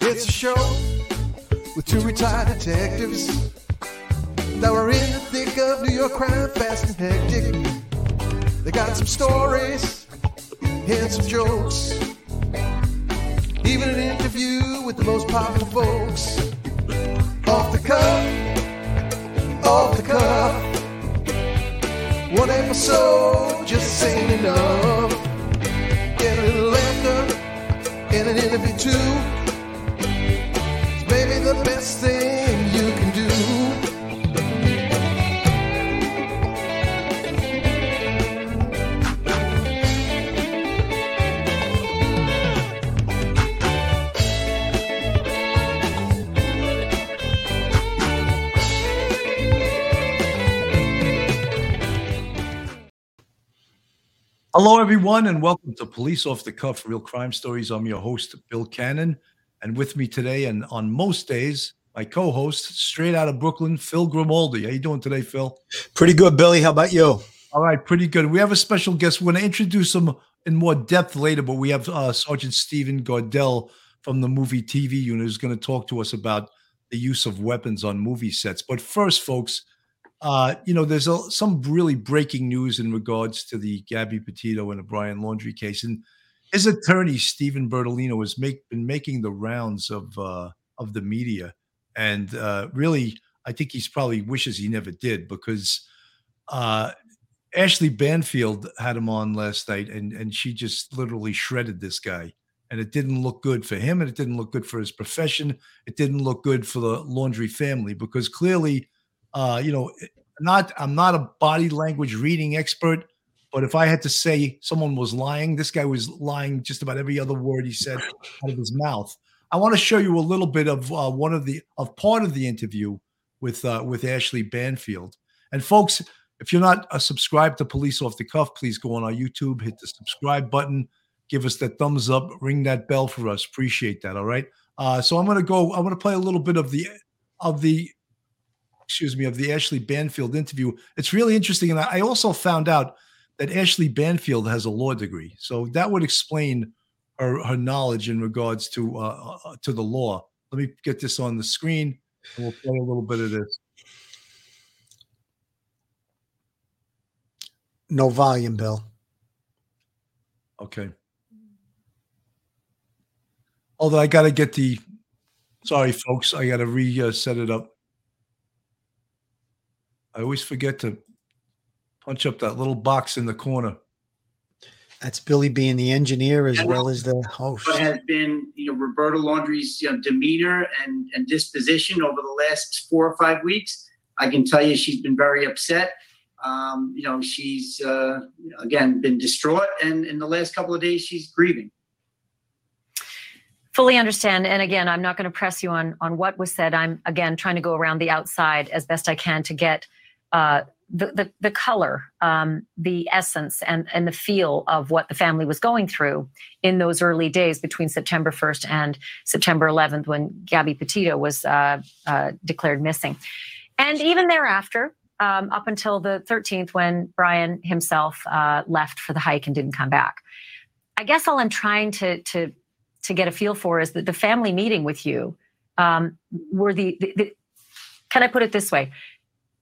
It's a show with two retired detectives that were in the thick of New York crime, fast and hectic. They got some stories and some jokes, even an interview with the most popular folks. Off the cuff, off the cuff. One episode just ain't enough. Get a little laughter and an interview too. It's maybe the best thing you can do. Hello, everyone, and welcome to Police Off the Cuff, Real Crime Stories. I'm your host, Bill Cannon, and with me today and on most days, my co-host, straight out of Brooklyn, Phil Grimaldi. How you doing today, Phil? Pretty good, Billy. How about you? All right, pretty good. We have a special guest. We're going to introduce him in more depth later, but we have Sergeant Stephen Gardell from the Movie TV Unit who's going to talk to us about the use of weapons on movie sets. But first, folks, there's some really breaking news in regards to the Gabby Petito and the Brian Laundrie case. And his attorney, Stephen Bertolino, has been making the rounds of the media. And really, I think he's probably wishes he never did, because Ashley Banfield had him on last night, and she just literally shredded this guy. And it didn't look good for him, and it didn't look good for his profession. It didn't look good for the Laundrie family, because clearly... I'm not a body language reading expert, but if I had to say someone was lying, this guy was lying just about every other word he said out of his mouth. I want to show you a little bit of part of the interview with Ashley Banfield. And folks, if you're not subscribed to Police Off the Cuff, please go on our YouTube, hit the subscribe button, give us that thumbs up, ring that bell for us. Appreciate that. All right. So I'm going to play a little bit of the Ashley Banfield interview. It's really interesting. And I also found out that Ashley Banfield has a law degree. So that would explain her knowledge in regards to the law. Let me get this on the screen and we'll play a little bit of this. No volume, Bill. Okay. Although I got to get sorry, folks, I got to set it up. I always forget to punch up that little box in the corner. That's Billy being the engineer as well as the host. What has been, Roberta Laundrie's demeanor and disposition over the last 4 or 5 weeks. I can tell you she's been very upset. She's, again, been distraught. And in the last couple of days, she's grieving. Fully understand. And again, I'm not going to press you on what was said. I'm, again, trying to go around the outside as best I can to get the color, the essence and the feel of what the family was going through in those early days between September 1st and September 11th when Gabby Petito was declared missing. And even thereafter, up until the 13th when Brian himself left for the hike and didn't come back. I guess all I'm trying to get a feel for is that the family meeting with you were the can I put it this way?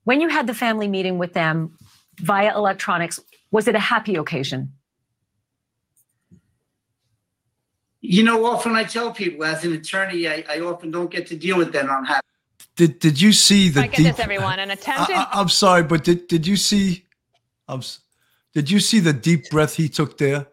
When you had the family meeting with them via electronics, was it a happy occasion? Often I tell people as an attorney, I often don't get to deal with that on happy. Did you see the? My goodness, everyone, an attempted. I'm sorry, but did you see the deep breath he took there?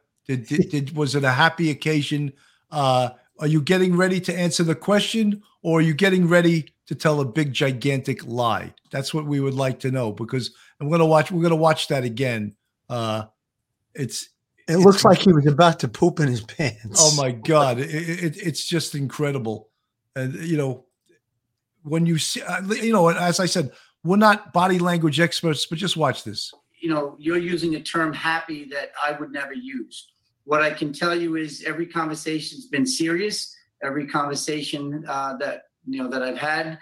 Was it a happy occasion? Are you getting ready to answer the question, or are you getting ready to tell a big, gigantic lie? That's what we would like to know, because we're going to watch that again. It looks like he was about to poop in his pants. Oh my God. It's just incredible. And when you see, as I said, we're not body language experts, but just watch this. You're using a term happy that I would never use. What I can tell you is every conversation's been serious. Every conversation that I've had,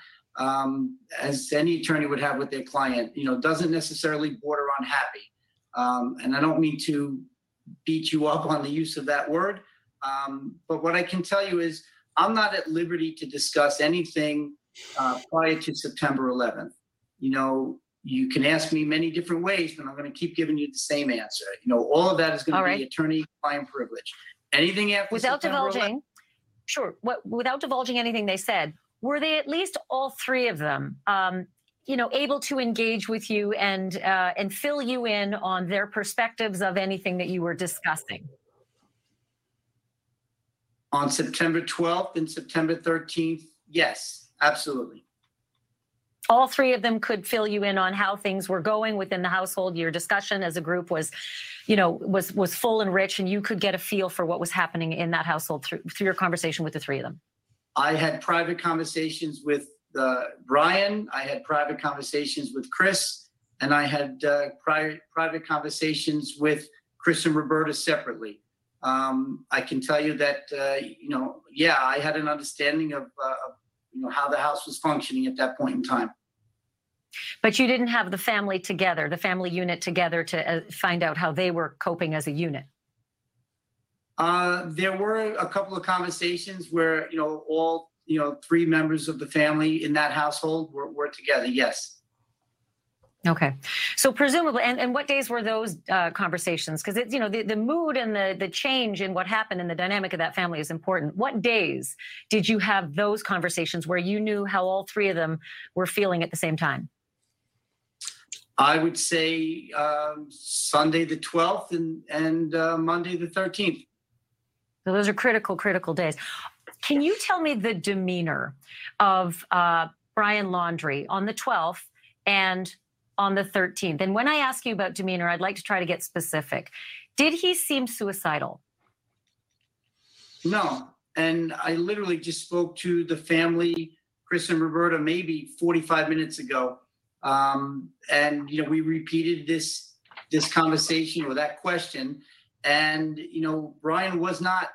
as any attorney would have with their client, doesn't necessarily border on happy. And I don't mean to beat you up on the use of that word. But what I can tell you is I'm not at liberty to discuss anything prior to September 11th. You know, you can ask me many different ways, but I'm going to keep giving you the same answer. You know, all of that is going to be attorney-client privilege. Anything after without divulging anything they said, were they at least all three of them, you know, able to engage with you and fill you in on their perspectives of anything that you were discussing? On September 12th and September 13th, yes, absolutely. All three of them could fill you in on how things were going within the household. Your discussion as a group was, you know, was full and rich, and you could get a feel for what was happening in that household through your conversation with the three of them. I had private conversations with Brian. I had private conversations with Chris, and I had private conversations with Chris and Roberta separately. I can tell you that, you know, yeah, I had an understanding of you know, how the house was functioning at that point in time. But you didn't have the family together, the family unit together to find out how they were coping as a unit. There were a couple of conversations where, you know, all, you know, three members of the family in that household were together. Yes. Okay. So presumably, and what days were those conversations? Because, you know, the mood and the change in what happened and the dynamic of that family is important. What days did you have those conversations where you knew how all three of them were feeling at the same time? I would say Sunday the 12th and Monday the 13th. So those are critical days. Can you tell me the demeanor of Brian Laundrie on the 12th and on the 13th? And when I ask you about demeanor, I'd like to try to get specific. Did he seem suicidal? No. And I literally just spoke to the family, Chris and Roberta, maybe 45 minutes ago. And, you know, we repeated this conversation or that question. And, you know, Brian was not,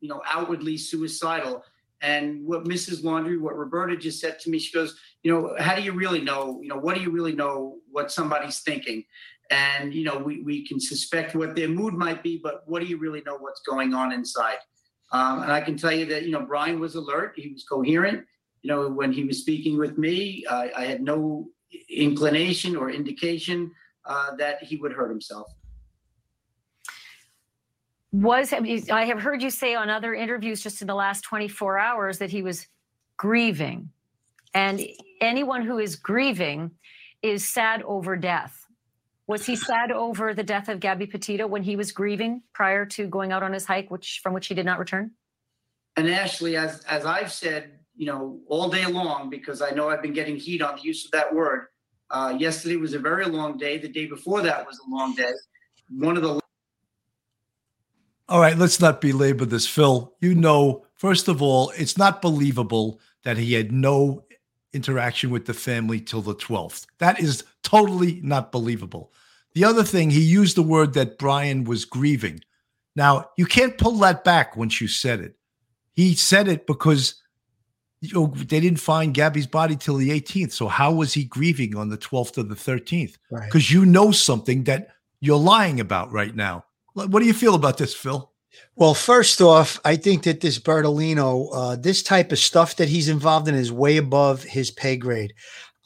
you know, outwardly suicidal. And what Mrs. Laundrie, what Roberta just said to me, she goes, you know, how do you really know, you know, what do you really know what somebody's thinking? And, you know, we can suspect what their mood might be, but what do you really know what's going on inside? And I can tell you that, you know, Brian was alert. He was coherent. You know, when he was speaking with me, I had no inclination or indication that he would hurt himself. I have heard you say on other interviews just in the last 24 hours that he was grieving. And anyone who is grieving is sad over death. Was he sad over the death of Gabby Petito when he was grieving prior to going out on his hike, from which he did not return? And Ashley, as I've said, you know, all day long, because I know I've been getting heat on the use of that word. Yesterday was a very long day. The day before that was a long day. All right, let's not belabor this, Phil. You know, first of all, it's not believable that he had no interaction with the family till the 12th. That is totally not believable. The other thing, he used the word that Brian was grieving. Now, you can't pull that back once you said it. He said it because, you know, they didn't find Gabby's body till the 18th. So how was he grieving on the 12th or the 13th? Right. Because you know something that you're lying about right now. What do you feel about this, Phil? Well, first off, I think that this Bertolino, this type of stuff that he's involved in is way above his pay grade.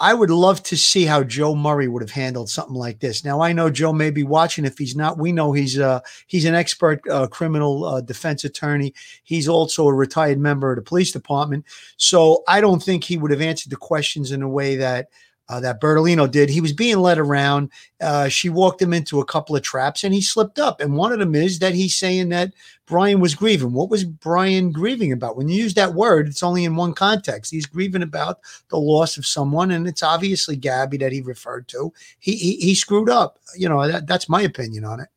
I would love to see how Joe Murray would have handled something like this. Now, I know Joe may be watching. If he's not, we know he's an expert criminal defense attorney. He's also a retired member of the police department. So I don't think he would have answered the questions in a way that Bertolino did. He was being led around. She walked him into a couple of traps and he slipped up. And one of them is that he's saying that Brian was grieving. What was Brian grieving about? When you use that word, it's only in one context. He's grieving about the loss of someone. And it's obviously Gabby that he referred to. He screwed up. You know, that's my opinion on it.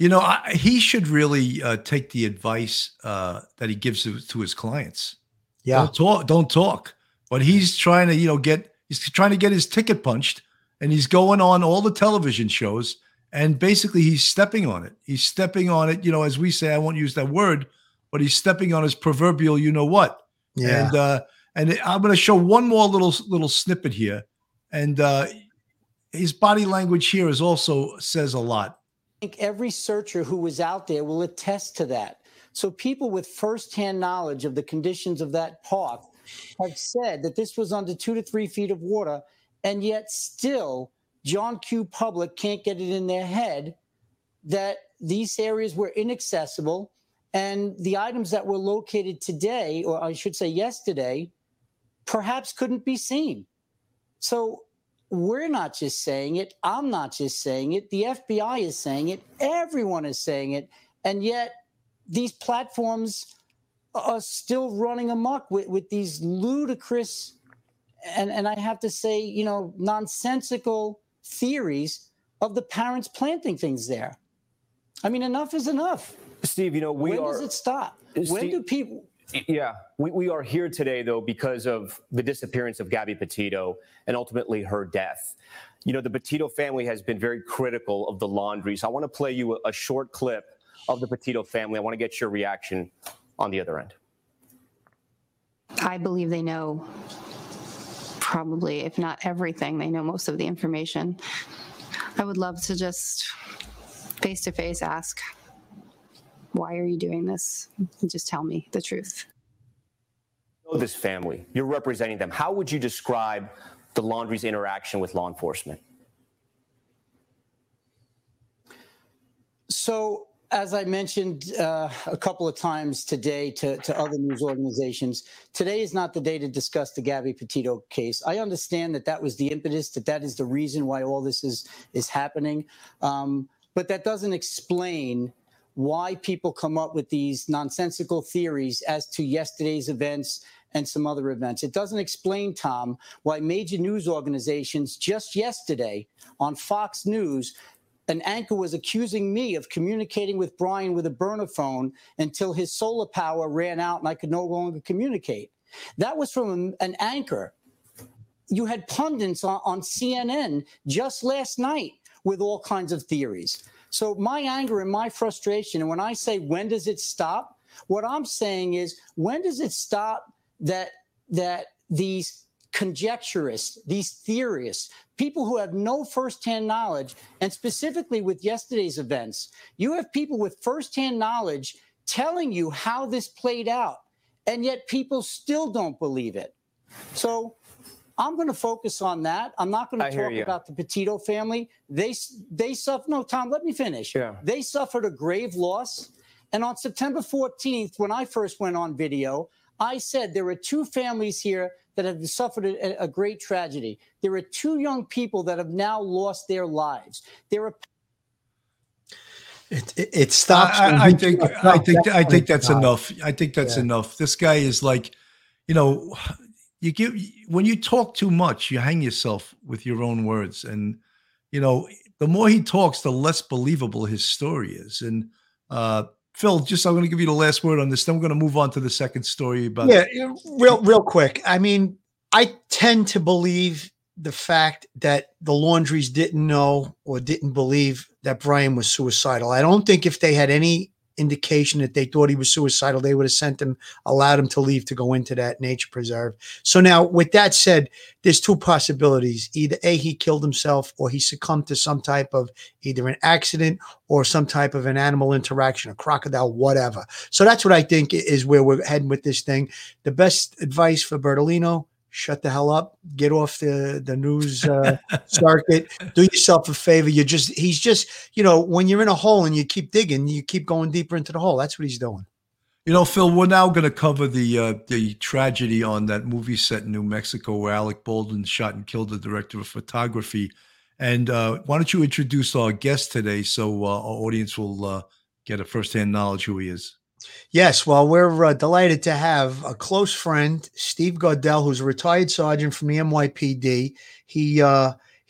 You know, he should really take the advice that he gives to his clients. Yeah. Don't talk. But he's trying to, you know, he's trying to get his ticket punched, and he's going on all the television shows, and basically he's stepping on it. He's stepping on it, you know, as we say, I won't use that word, but he's stepping on his proverbial you-know-what. Yeah. And I'm going to show one more little snippet here. And his body language here is also says a lot. I think every searcher who was out there will attest to that. So people with firsthand knowledge of the conditions of that park have said that this was under 2 to 3 feet of water, and yet still John Q. Public can't get it in their head that these areas were inaccessible, and the items that were located today, or I should say yesterday, perhaps couldn't be seen. So we're not just saying it. I'm not just saying it. The FBI is saying it. Everyone is saying it. And yet these platforms are still running amok with these ludicrous and I have to say, you know, nonsensical theories of the parents planting things there. I mean, enough is enough. Steve, you know, when does it stop? Steve, when do people... Yeah, we are here today, though, because of the disappearance of Gabby Petito and ultimately her death. You know, the Petito family has been very critical of the Laundries. So I want to play you a short clip of the Petito family. I want to get your reaction on the other end. I believe they know probably, if not everything, they know most of the information. I would love to just face-to-face ask, why are you doing this? Just tell me the truth. This family, you're representing them. How would you describe the Laundrie's interaction with law enforcement? So, as I mentioned a couple of times today to other news organizations, today is not the day to discuss the Gabby Petito case. I understand that was the impetus, that is the reason why all this is happening. But that doesn't explain why people come up with these nonsensical theories as to yesterday's events and some other events. It doesn't explain, Tom, why major news organizations just yesterday on Fox News, an anchor was accusing me of communicating with Brian with a burner phone until his solar power ran out and I could no longer communicate. That was from an anchor. You had pundits on CNN just last night with all kinds of theories. So my anger and my frustration, and when I say, when does it stop? What I'm saying is, when does it stop that these conjecturists, these theorists, people who have no firsthand knowledge, and specifically with yesterday's events, you have people with firsthand knowledge telling you how this played out, and yet people still don't believe it. So I'm going to focus on that. I'm not going to talk about the Petito family. They suffered. No, Tom, let me finish. Yeah. They suffered a grave loss. And on September 14th, when I first went on video, I said there are two families here that have suffered a great tragedy. There are two young people that have now lost their lives. There are. It stops. I think that's enough. I think that's enough. This guy is like, you know. When you talk too much, you hang yourself with your own words. And, you know, the more he talks, the less believable his story is. And, Phil, I'm going to give you the last word on this. Then we're going to move on to the second story. Real quick. I mean, I tend to believe the fact that the Laundries didn't know or didn't believe that Brian was suicidal. I don't think if they had any indication that they thought he was suicidal, they would have allowed him to leave to go into that nature preserve. So now, with that said, there's two possibilities. Either A, he killed himself, or he succumbed to some type of either an accident or some type of an animal interaction, a crocodile, whatever. So that's what I think is where we're heading with this thing. The best advice for Bertolino: shut the hell up, get off the news circuit, do yourself a favor. You know, when you're in a hole and you keep digging, you keep going deeper into the hole. That's what he's doing. You know, Phil, we're now going to cover the tragedy on that movie set in New Mexico where Alec Baldwin shot and killed the director of photography. And why don't you introduce our guest today so our audience will get a firsthand knowledge who he is. Yes, well, we're delighted to have a close friend, Steve Gardell, who's a retired sergeant from the NYPD.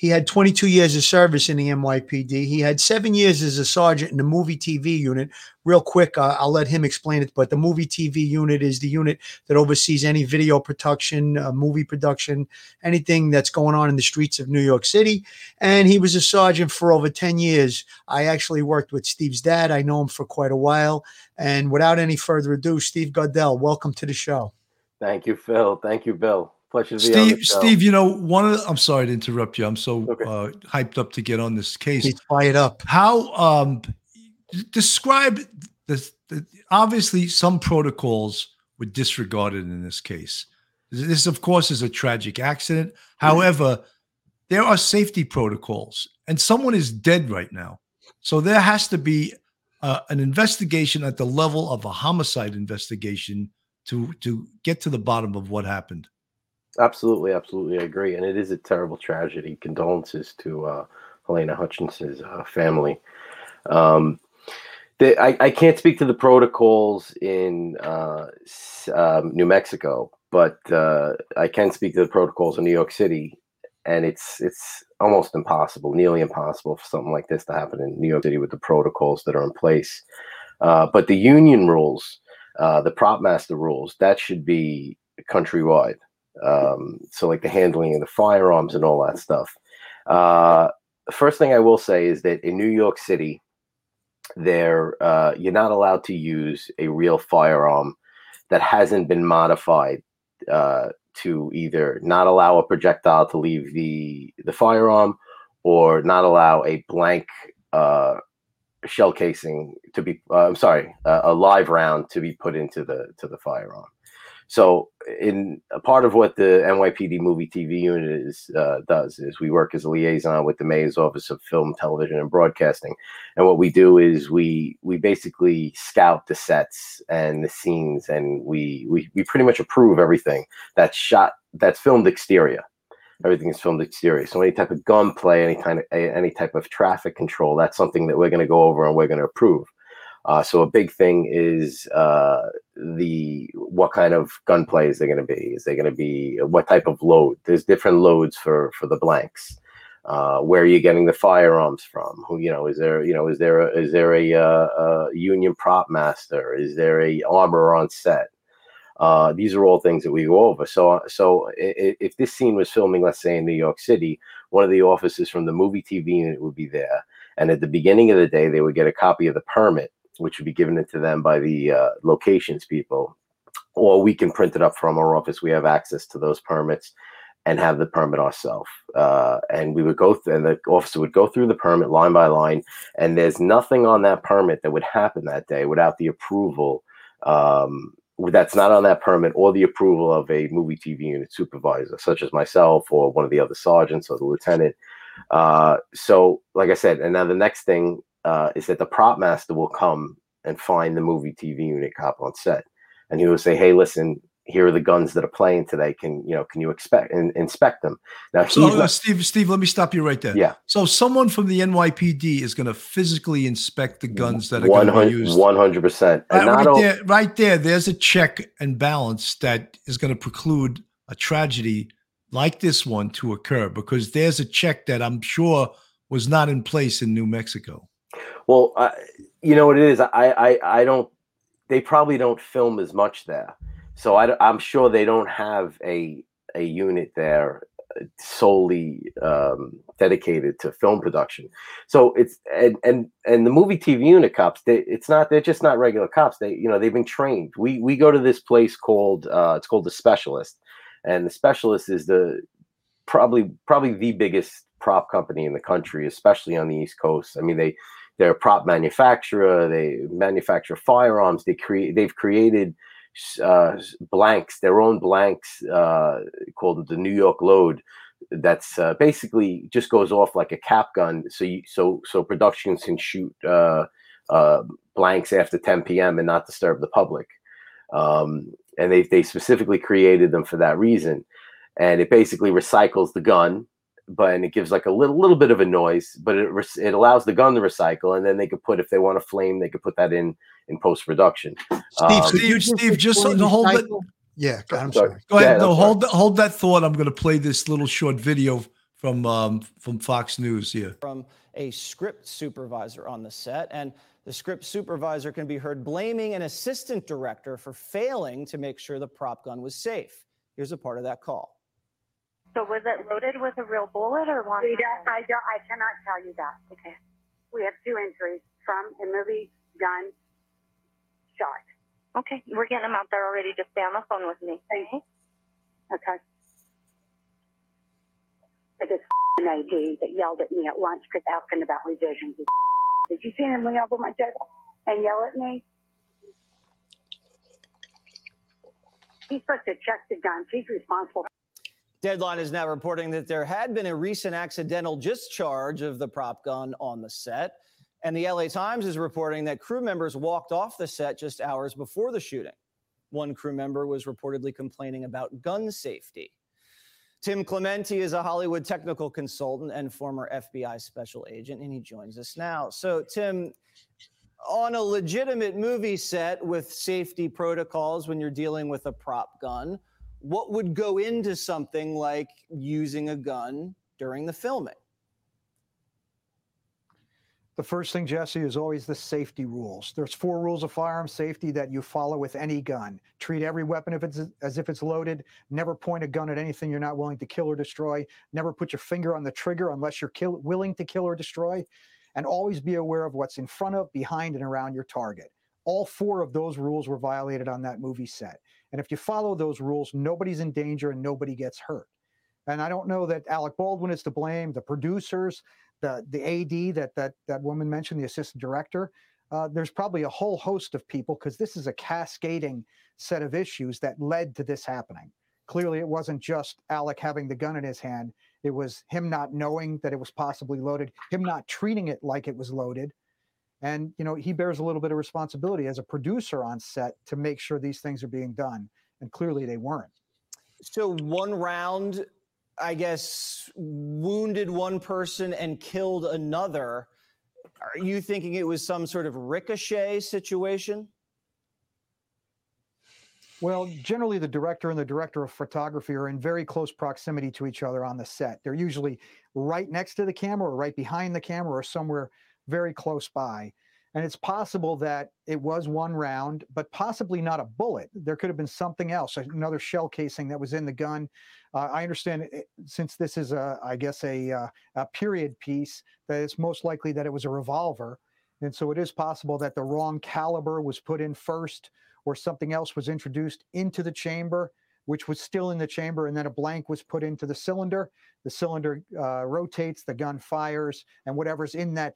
He had 22 years of service in the NYPD. He had 7 years as a sergeant in the movie TV unit. Real quick, I'll let him explain it, but the movie TV unit is the unit that oversees any video production, movie production, anything that's going on in the streets of New York City. And he was a sergeant for over 10 years. I actually worked with Steve's dad. I know him for quite a while. And without any further ado, Steve Gardell, welcome to the show. Thank you, Phil. Thank you, Bill. Pleasure to be on the show. Steve, you know, I'm sorry to interrupt you. I'm so hyped up to get on this case. He's fired up. How describe this? Obviously, some protocols were disregarded in this case. This, of course, is a tragic accident. However, there are safety protocols, and someone is dead right now. So there has to be an investigation at the level of a homicide investigation to get to the bottom of what happened. Absolutely, I agree. And it is a terrible tragedy. Condolences to Halyna Hutchins' family. I can't speak to the protocols in New Mexico, but I can speak to the protocols in New York City, and it's almost impossible, nearly impossible, for something like this to happen in New York City with the protocols that are in place. But the union rules, the prop master rules, that should be countrywide. So like the handling of the firearms and all that stuff. The first thing I will say is that in New York City, you're not allowed to use a real firearm that hasn't been modified to either not allow a projectile to leave the firearm or not allow a blank shell casing to be a live round to be put into the firearm. So in a part of what the NYPD Movie TV Unit does is we work as a liaison with the Mayor's Office of Film, Television, and Broadcasting. And what we do is we basically scout the sets and the scenes, and we pretty much approve everything that's filmed exterior. Everything is filmed exterior. So any type of gunplay, any type of traffic control, that's something that we're going to go over and we're going to approve. So a big thing is what kind of gunplay is there going to be? Is there going to be what type of load? There's different loads for the blanks. Where are you getting the firearms from? Who is there a union prop master? Is there a armor on set? These are all things that we go over. So if this scene was filming, let's say in New York City, one of the officers from the Movie TV Unit would be there, and at the beginning of the day, they would get a copy of the permit, which would be given to them by the locations people, or we can print it up from our office. We have access to those permits and have the permit ourselves. And we would go through, and the officer would go through the permit line by line, and there's nothing on that permit that would happen that day without the approval. That's not on that permit or the approval of a Movie TV Unit supervisor, such as myself or one of the other sergeants or the lieutenant. So like I said, and now the next thing, is that the prop master will come and find the Movie TV Unit cop on set, and he will say, "Hey, listen, here are the guns that are playing today. Can you inspect them?" Now, Steve, let me stop you right there. Yeah. So someone from the NYPD is going to physically inspect the guns that are going to be used. 100%. There's a check and balance that is going to preclude a tragedy like this one to occur, because there's a check that I'm sure was not in place in New Mexico. Well, you know what it is. I don't. They probably don't film as much there, so I'm sure they don't have a unit there solely dedicated to film production. So it's and the Movie TV Unit cops. They're just not regular cops. They've been trained. We go to this place called The Specialist. And The Specialist is probably the biggest prop company in the country, especially on the East Coast. I mean, they're a prop manufacturer. They manufacture firearms. They've created blanks, their own blanks, called the New York Load. That's basically just goes off like a cap gun. So productions can shoot blanks after 10 p.m. and not disturb the public. And they specifically created them for that reason, and it basically recycles the gun, but it gives like a little bit of a noise, but it allows the gun to recycle, and then they could put, if they want to flame, they could put that in post production. Steve, just hold it. Yeah, I'm sorry. Go ahead. No, hold that thought. I'm going to play this little short video from Fox News here. From a script supervisor on the set, and the script supervisor can be heard blaming an assistant director for failing to make sure the prop gun was safe. Here's a part of that call. So was it loaded with a real bullet or one? I cannot tell you that. Okay. We have two injuries from a movie gun shot. Okay. We're getting them out there already. Just stay on the phone with me. Thank you. Okay. for this ID that yelled at me at lunch because asking about revisions. Did you see him lean over my table and yell at me? He's supposed to check the guns. He's responsible. Deadline is now reporting that there had been a recent accidental discharge of the prop gun on the set. And the LA Times is reporting that crew members walked off the set just hours before the shooting. One crew member was reportedly complaining about gun safety. Tim Clemente is a Hollywood technical consultant and former FBI special agent, and he joins us now. So, Tim, on a legitimate movie set with safety protocols when you're dealing with a prop gun, what would go into something like using a gun during the filming? The first thing, Jesse, is always the safety rules. There's 4 rules of firearm safety that you follow with any gun. Treat every weapon as if it's loaded. Never point a gun at anything you're not willing to kill or destroy. Never put your finger on the trigger unless you're willing to kill or destroy. And always be aware of what's in front of, behind, and around your target. All 4 of those rules were violated on that movie set. And if you follow those rules, nobody's in danger and nobody gets hurt. And I don't know that Alec Baldwin is to blame, the producers, the AD that woman mentioned, the assistant director. There's probably a whole host of people, because this is a cascading set of issues that led to this happening. Clearly, it wasn't just Alec having the gun in his hand. It was him not knowing that it was possibly loaded, him not treating it like it was loaded. And, you know, he bears a little bit of responsibility as a producer on set to make sure these things are being done. And clearly they weren't. So one round, I guess, wounded one person and killed another. Are you thinking it was some sort of ricochet situation? Well, generally the director and the director of photography are in very close proximity to each other on the set. They're usually right next to the camera or right behind the camera or somewhere very close by. And it's possible that it was one round, but possibly not a bullet. There could have been something else, another shell casing that was in the gun. I understand, since this is, a period piece, that it's most likely that it was a revolver. And so it is possible that the wrong caliber was put in first, or something else was introduced into the chamber, which was still in the chamber, and then a blank was put into the cylinder. The cylinder rotates, the gun fires, and whatever's in that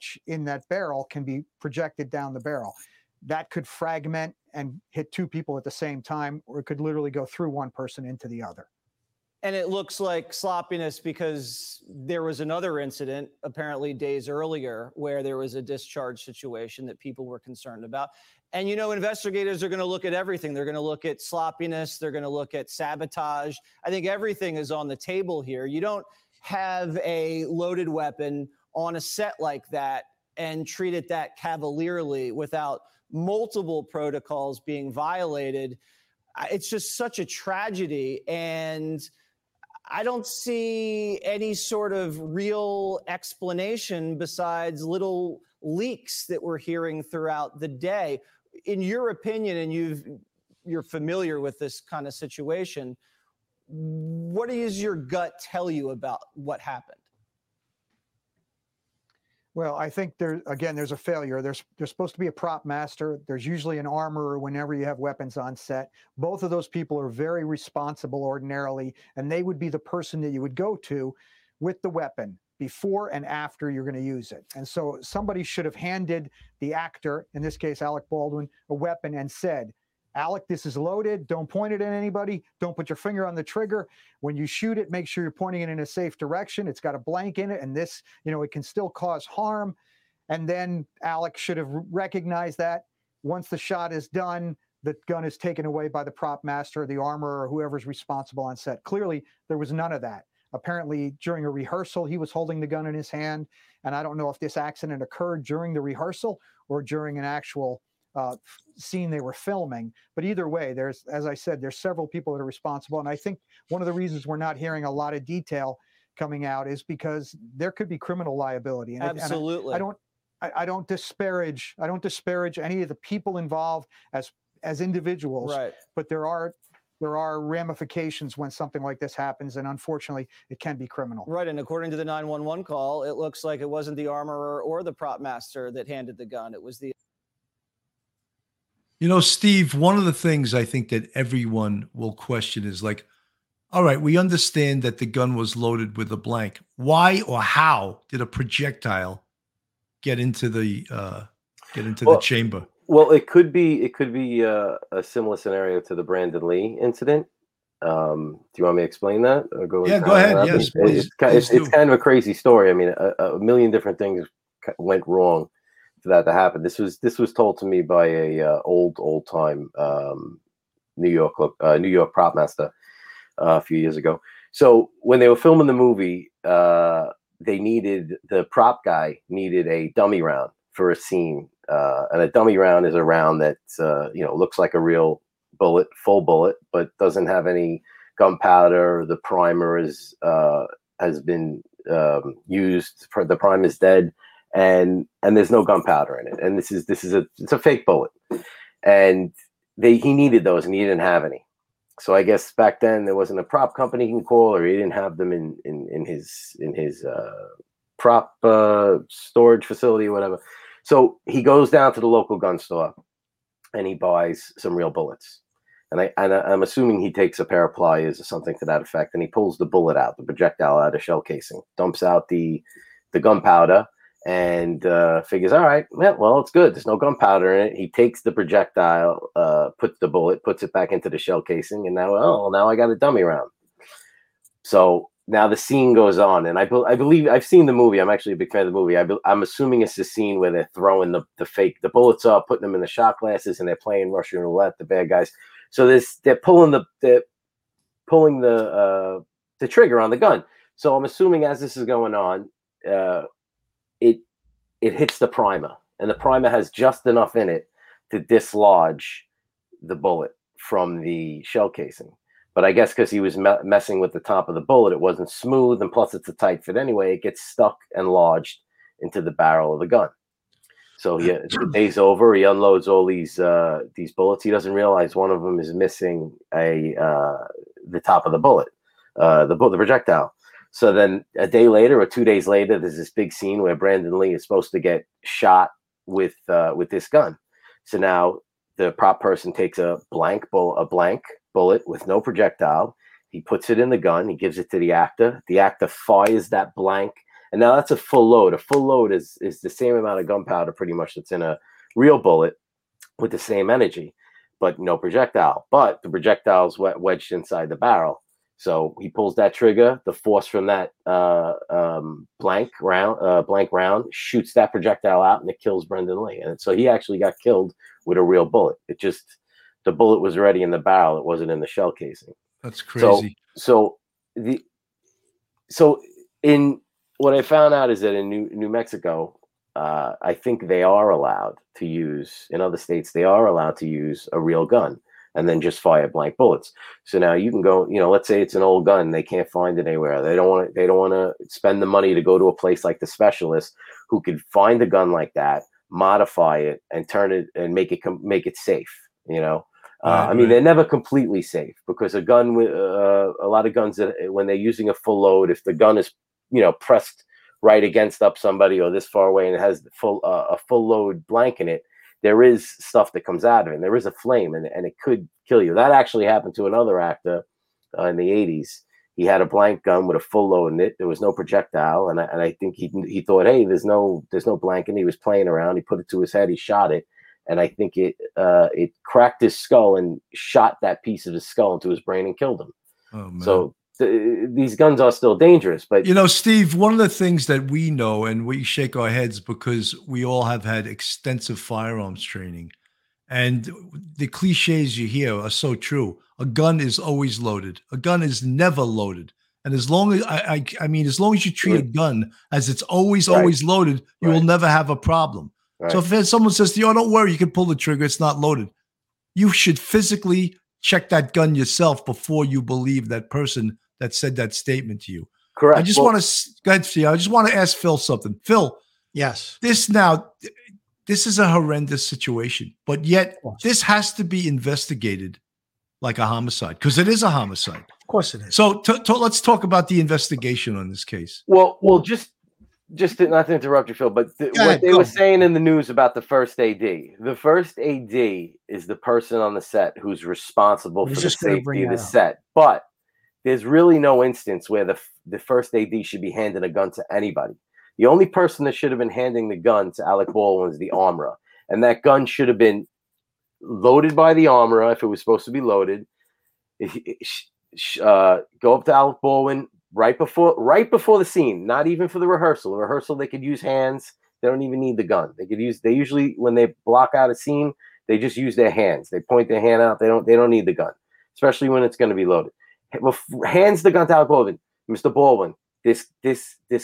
barrel can be projected down the barrel. That could fragment and hit 2 people at the same time, or it could literally go through one person into the other. And it looks like sloppiness because there was another incident apparently days earlier where there was a discharge situation that people were concerned about. And, you know, investigators are going to look at everything. They're going to look at sloppiness. They're going to look at sabotage. I think everything is on the table here. You don't have a loaded weapon on a set like that and treat it that cavalierly without multiple protocols being violated. It's just such a tragedy. And I don't see any sort of real explanation besides little leaks that we're hearing throughout the day. In your opinion, and you're familiar with this kind of situation, what does your gut tell you about what happened? Well, I think there's a failure. There's supposed to be a prop master. There's usually an armorer whenever you have weapons on set. Both of those people are very responsible ordinarily, and they would be the person that you would go to with the weapon before and after you're going to use it. And so somebody should have handed the actor, in this case Alec Baldwin, a weapon and said, Alec, this is loaded. Don't point it at anybody. Don't put your finger on the trigger. When you shoot it, make sure you're pointing it in a safe direction. It's got a blank in it, and this, you know, it can still cause harm. And then Alec should have recognized that. Once the shot is done, the gun is taken away by the prop master, the armorer, or whoever's responsible on set. Clearly, there was none of that. Apparently, during a rehearsal, he was holding the gun in his hand, and I don't know if this accident occurred during the rehearsal or during an actual scene they were filming. But either way, there's, as I said, there's several people that are responsible. And I think one of the reasons we're not hearing a lot of detail coming out is because there could be criminal liability. And absolutely. I don't disparage any of the people involved as individuals, right? But there are ramifications when something like this happens, and unfortunately, it can be criminal. Right, and according to the 911 call, it looks like it wasn't the armorer or the prop master that handed the gun. It was the... You know, Steve, one of the things I think that everyone will question is, like, All right, we understand that the gun was loaded with a blank. Why or how did a projectile get into the chamber? Well, it could be a similar scenario to the Brandon Lee incident. Do you want me to explain that? Or go go ahead. Yes, please, it's kind of a crazy story. I mean, a million different things went wrong for that to happen. This was told to me by a old time New York prop master a few years ago. So when they were filming the movie, the prop guy needed a dummy round for a scene, and a dummy round is a round that looks like a real bullet, full bullet, but doesn't have any gunpowder. The primer is has been used. The prime is dead, and there's no gunpowder in it. And it's a fake bullet. And he needed those, and he didn't have any. So I guess back then there wasn't a prop company he can call, or he didn't have them in his prop storage facility or whatever. So he goes down to the local gun store, and he buys some real bullets. And I'm assuming he takes a pair of pliers or something to that effect, and he pulls the bullet out, the projectile out of shell casing, dumps out the gunpowder, and figures, all right, well, it's good. There's no gunpowder in it. He takes the projectile, puts the bullet, puts it back into the shell casing, and now I got a dummy round. So now the scene goes on, and I believe I've seen the movie. I'm actually a big fan of the movie. I'm assuming it's the scene where they're throwing the bullets up, putting them in the shot glasses, and they're playing Russian roulette, the bad guys. So they're pulling the trigger on the gun. So I'm assuming as this is going on, it hits the primer, and the primer has just enough in it to dislodge the bullet from the shell casing. But I guess because he was messing with the top of the bullet, it wasn't smooth, and plus it's a tight fit anyway. It gets stuck and lodged into the barrel of the gun. So the day's over. He unloads all these bullets. He doesn't realize one of them is missing the top of the bullet, the projectile. So then a day later or 2 days later, there's this big scene where Brandon Lee is supposed to get shot with this gun. So now the prop person takes a blank bullet with no projectile. He puts it in the gun. He gives it to the actor. The actor fires that blank. And now that's a full load. A full load is the same amount of gunpowder pretty much that's in a real bullet with the same energy, but no projectile. But the projectile's wedged inside the barrel. So he pulls that trigger. The force from that blank round shoots that projectile out, and it kills Brendan Lee. And so he actually got killed with a real bullet. It just, the bullet was already in the barrel. It wasn't in the shell casing. That's crazy. What I found out is that in New Mexico, I think they are allowed to use, in other states, they are allowed to use a real gun and then just fire blank bullets. So now you can go, let's say it's an old gun. They can't find it anywhere. They don't want to spend the money to go to a place like The Specialist who could find a gun like that, modify it, and turn it and make it safe, Right. I mean, they're never completely safe because a gun with a lot of guns, when they're using a full load, if the gun is pressed right against up somebody or this far away, and it has a full load blank in it, there is stuff that comes out of it. And there is a flame, and it could kill you. That actually happened to another actor in the 80s. He had a blank gun with a full load in it. There was no projectile, and I think he thought, hey, there's no blank, and he was playing around. He put it to his head. He shot it, and I think it cracked his skull and shot that piece of his skull into his brain and killed him. Oh, man. So these guns are still dangerous, but Steve, one of the things that we know, and we shake our heads because we all have had extensive firearms training, and the cliches you hear are so true. A gun is always loaded. A gun is never loaded. And as long as you treat a gun as it's always, right, always loaded, you right will never have a problem. Right. So if someone says to you, "Oh, don't worry, you can pull the trigger; it's not loaded," you should physically check that gun yourself before you believe that person that said that statement to you. Correct. I just want to ask Phil something. Phil, yes. This is a horrendous situation, but yet this has to be investigated like a homicide because it is a homicide. Of course it is. So let's talk about the investigation on this case. Well, just not to interrupt you, Phil, but were saying in the news about the first AD. The first AD is the person on the set who's responsible for the safety of the set. But there's really no instance where the first AD should be handed a gun to anybody. The only person that should have been handing the gun to Alec Baldwin was the armorer. And that gun should have been loaded by the armorer if it was supposed to be loaded. Go up to Alec Baldwin right before the scene, not even for the rehearsal. The rehearsal, they could use hands. They don't even need the gun. They usually, when they block out a scene, they just use their hands. They point their hand out. They don't need the gun, especially when it's going to be loaded. Hands the gun to Alec Baldwin. Mr. Baldwin, this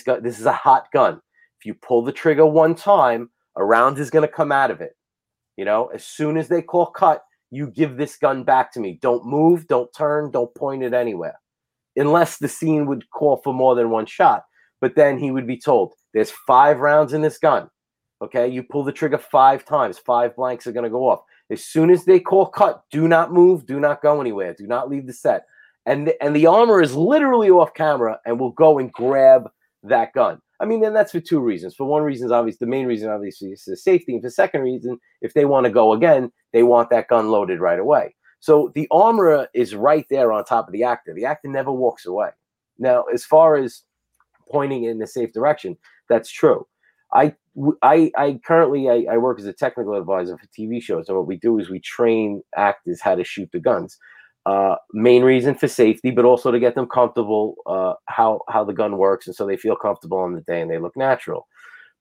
gun, this is a hot gun. If you pull the trigger one time, a round is going to come out of it. You know, as soon as they call cut, you give this gun back to me. Don't move. Don't turn. Don't point it anywhere. Unless the scene would call for more than one shot. But then he would be told, there's 5 rounds in this gun. Okay, you pull the trigger 5 times. 5 blanks are going to go off. As soon as they call cut, do not move. Do not go anywhere. Do not leave the set. And the armor is literally off camera and will go and grab that gun. I mean, and that's for 2 reasons. For one reason, obviously, the main reason, obviously, is the safety. And for the second reason, if they want to go again, they want that gun loaded right away. So the armorer is right there on top of the actor. The actor never walks away. Now, as far as pointing in the safe direction, that's true. I currently work as a technical advisor for TV shows, and what we do is we train actors how to shoot the guns. Main reason for safety, but also to get them comfortable how the gun works, and so they feel comfortable on the day and they look natural.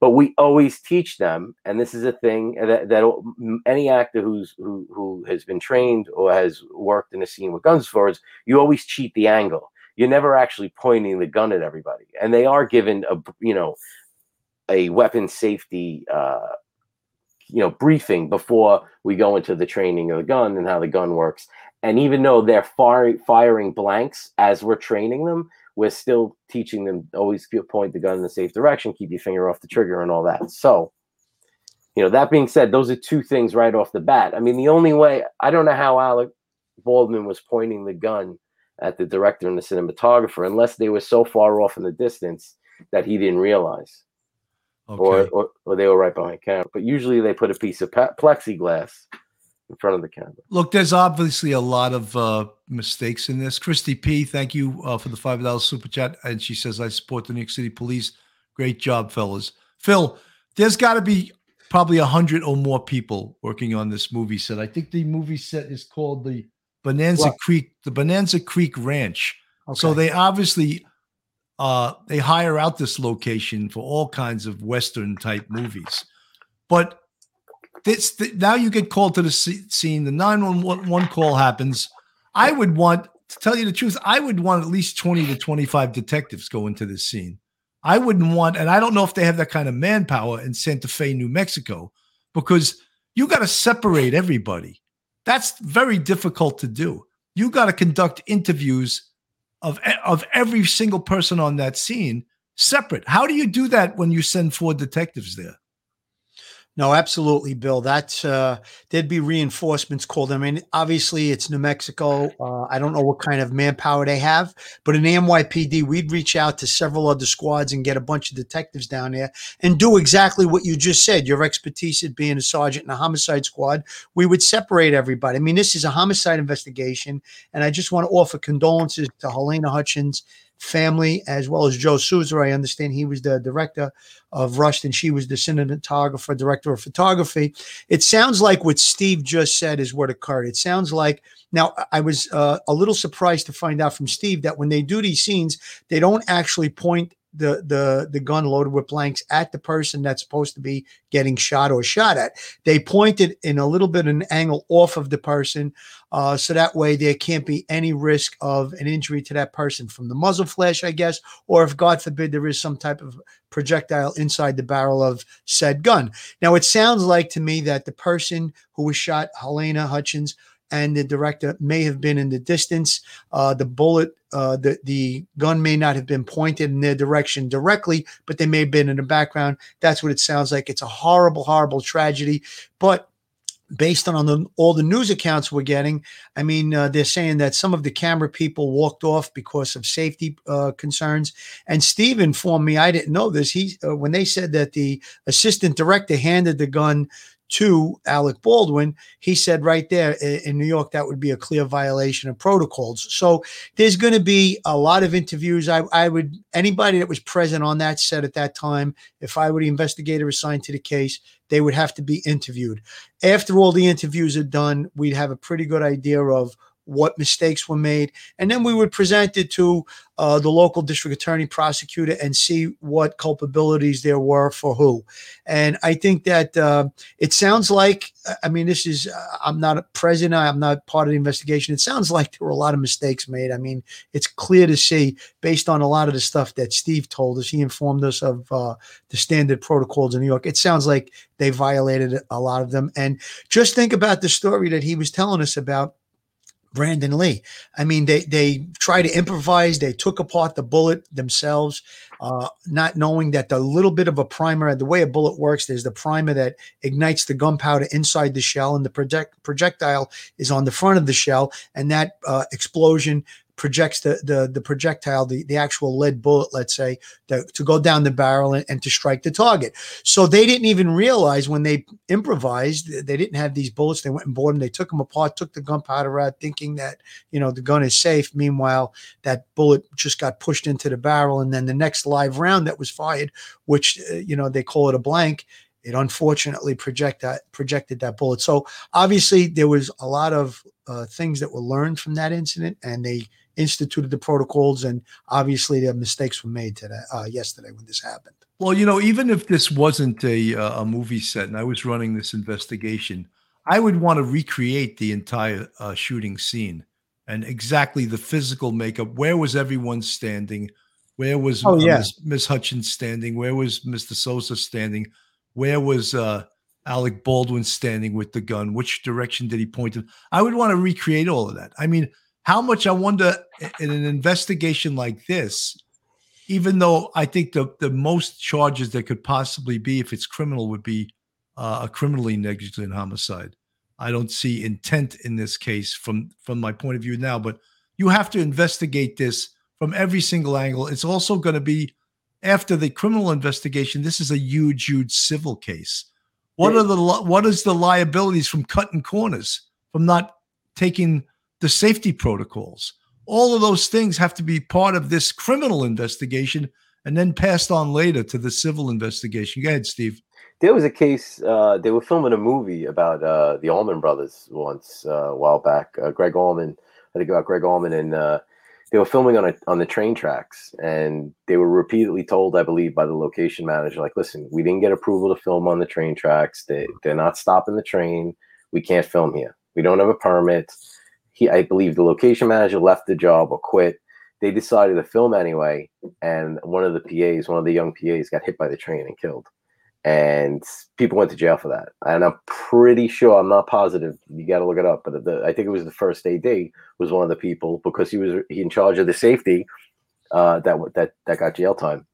But we always teach them, and this is a thing that any actor who has been trained or has worked in a scene with guns before, is you always cheat the angle. You're never actually pointing the gun at everybody, and they are given a weapon safety briefing before we go into the training of the gun and how the gun works. And even though they're firing blanks as we're training them, we're still teaching them always point the gun in the safe direction, keep your finger off the trigger and all that. So, that being said, those are 2 things right off the bat. I mean, the only way, I don't know how Alec Baldwin was pointing the gun at the director and the cinematographer, unless they were so far off in the distance that he didn't realize. Okay. Or they were right behind camera. But usually they put a piece of plexiglass in front of the camera. Look, there's obviously a lot of mistakes in this. Christy P, thank you for the $5 super chat. And she says, I support the New York City police. Great job, fellas. Phil, there's got to be probably 100 or more people working on this movie set. I think the movie set is called the Bonanza Creek Ranch. Okay. So they obviously they hire out this location for all kinds of Western type movies. But now you get called to the scene. The 911 call happens. I would want, to tell you the truth, I would want at least 20 to 25 detectives go into this scene. I wouldn't want, and I don't know if they have that kind of manpower in Santa Fe, New Mexico, because you got to separate everybody. That's very difficult to do. You got to conduct interviews of every single person on that scene separate. How do you do that when you send 4 detectives there? No, absolutely, Bill. That's there'd be reinforcements called. I mean, obviously, it's New Mexico. I don't know what kind of manpower they have, but in the NYPD, we'd reach out to several other squads and get a bunch of detectives down there and do exactly what you just said. Your expertise at being a sergeant in a homicide squad, we would separate everybody. I mean, this is a homicide investigation, and I just want to offer condolences to Halyna Hutchins' family, as well as Joe Souza. I understand he was the director of Rust, and she was the cinematographer, director of photography. It sounds like what Steve just said is what occurred. It sounds like, now I was a little surprised to find out from Steve that when they do these scenes, they don't actually point the gun loaded with blanks at the person that's supposed to be getting shot or shot at. They point it in a little bit of an angle off of the person, so that way there can't be any risk of an injury to that person from the muzzle flash, I guess, or if, God forbid, there is some type of projectile inside the barrel of said gun. Now, it sounds like to me that the person who was shot, Halyna Hutchins, and the director may have been in the distance. The bullet, the gun may not have been pointed in their direction directly, but they may have been in the background. That's what it sounds like. It's a horrible, horrible tragedy. But based on all the news accounts we're getting, I mean, they're saying that some of the camera people walked off because of safety concerns. And Steve informed me, I didn't know this, when they said that the assistant director handed the gun to Alec Baldwin, he said right there in New York, that would be a clear violation of protocols. So there's going to be a lot of interviews. I would, anybody that was present on that set at that time, if I were the investigator assigned to the case, they would have to be interviewed. After all the interviews are done, we'd have a pretty good idea of what mistakes were made. And then we would present it to the local district attorney, prosecutor, and see what culpabilities there were for who. And I think that it sounds like, I mean, this is, I'm not a president, I'm not part of the investigation. It sounds like there were a lot of mistakes made. I mean, it's clear to see based on a lot of the stuff that Steve told us, he informed us of the standard protocols in New York. It sounds like they violated a lot of them. And just think about the story that he was telling us about Brandon Lee. I mean, they tried to improvise. They took apart the bullet themselves, not knowing that the little bit of a primer, the way a bullet works, there's the primer that ignites the gunpowder inside the shell, and the projectile is on the front of the shell, and that explosion projects the projectile, the actual lead bullet, let's say, to go down the barrel and to strike the target. So they didn't even realize when they improvised, they didn't have these bullets. They went and bought them. They took them apart, took the gunpowder out, thinking that, you know, the gun is safe. Meanwhile, that bullet just got pushed into the barrel. And then the next live round that was fired, which, you know, they call it a blank, it unfortunately projected that bullet. So obviously there was a lot of things that were learned from that incident, and they instituted the protocols, and obviously the mistakes were made today, yesterday when this happened. Well, you know, even if this wasn't a movie set and I was running this investigation, I would want to recreate the entire shooting scene and exactly the physical makeup. Where was everyone standing? Where was Ms. Hutchins standing? Where was Mr. Souza standing? Where was Alec Baldwin standing with the gun? Which direction did he point to? I would want to recreate all of that. I mean, how much, I wonder, in an investigation like this, even though I think the most charges that could possibly be, if it's criminal, would be a criminally negligent homicide. I don't see intent in this case from my point of view now, but you have to investigate this from every single angle. It's also going to be, after the criminal investigation, this is a huge, huge civil case. What is the liabilities from cutting corners, from not taking the safety protocols? All of those things have to be part of this criminal investigation and then passed on later to the civil investigation. Go ahead, Steve. There was a case, they were filming a movie about the Allman Brothers once a while back. Greg Allman, I think about Greg Allman, and they were filming on the train tracks, and they were repeatedly told, I believe, by the location manager, like, listen, we didn't get approval to film on the train tracks. They're not stopping the train. We can't film here. We don't have a permit. I believe the location manager left the job or quit. They decided to film anyway, and one of the young PAs got hit by the train and killed. And people went to jail for that. And I'm pretty sure, I'm not positive, you got to look it up, but I think it was the first AD was one of the people, because he was in charge of the safety that got jail time.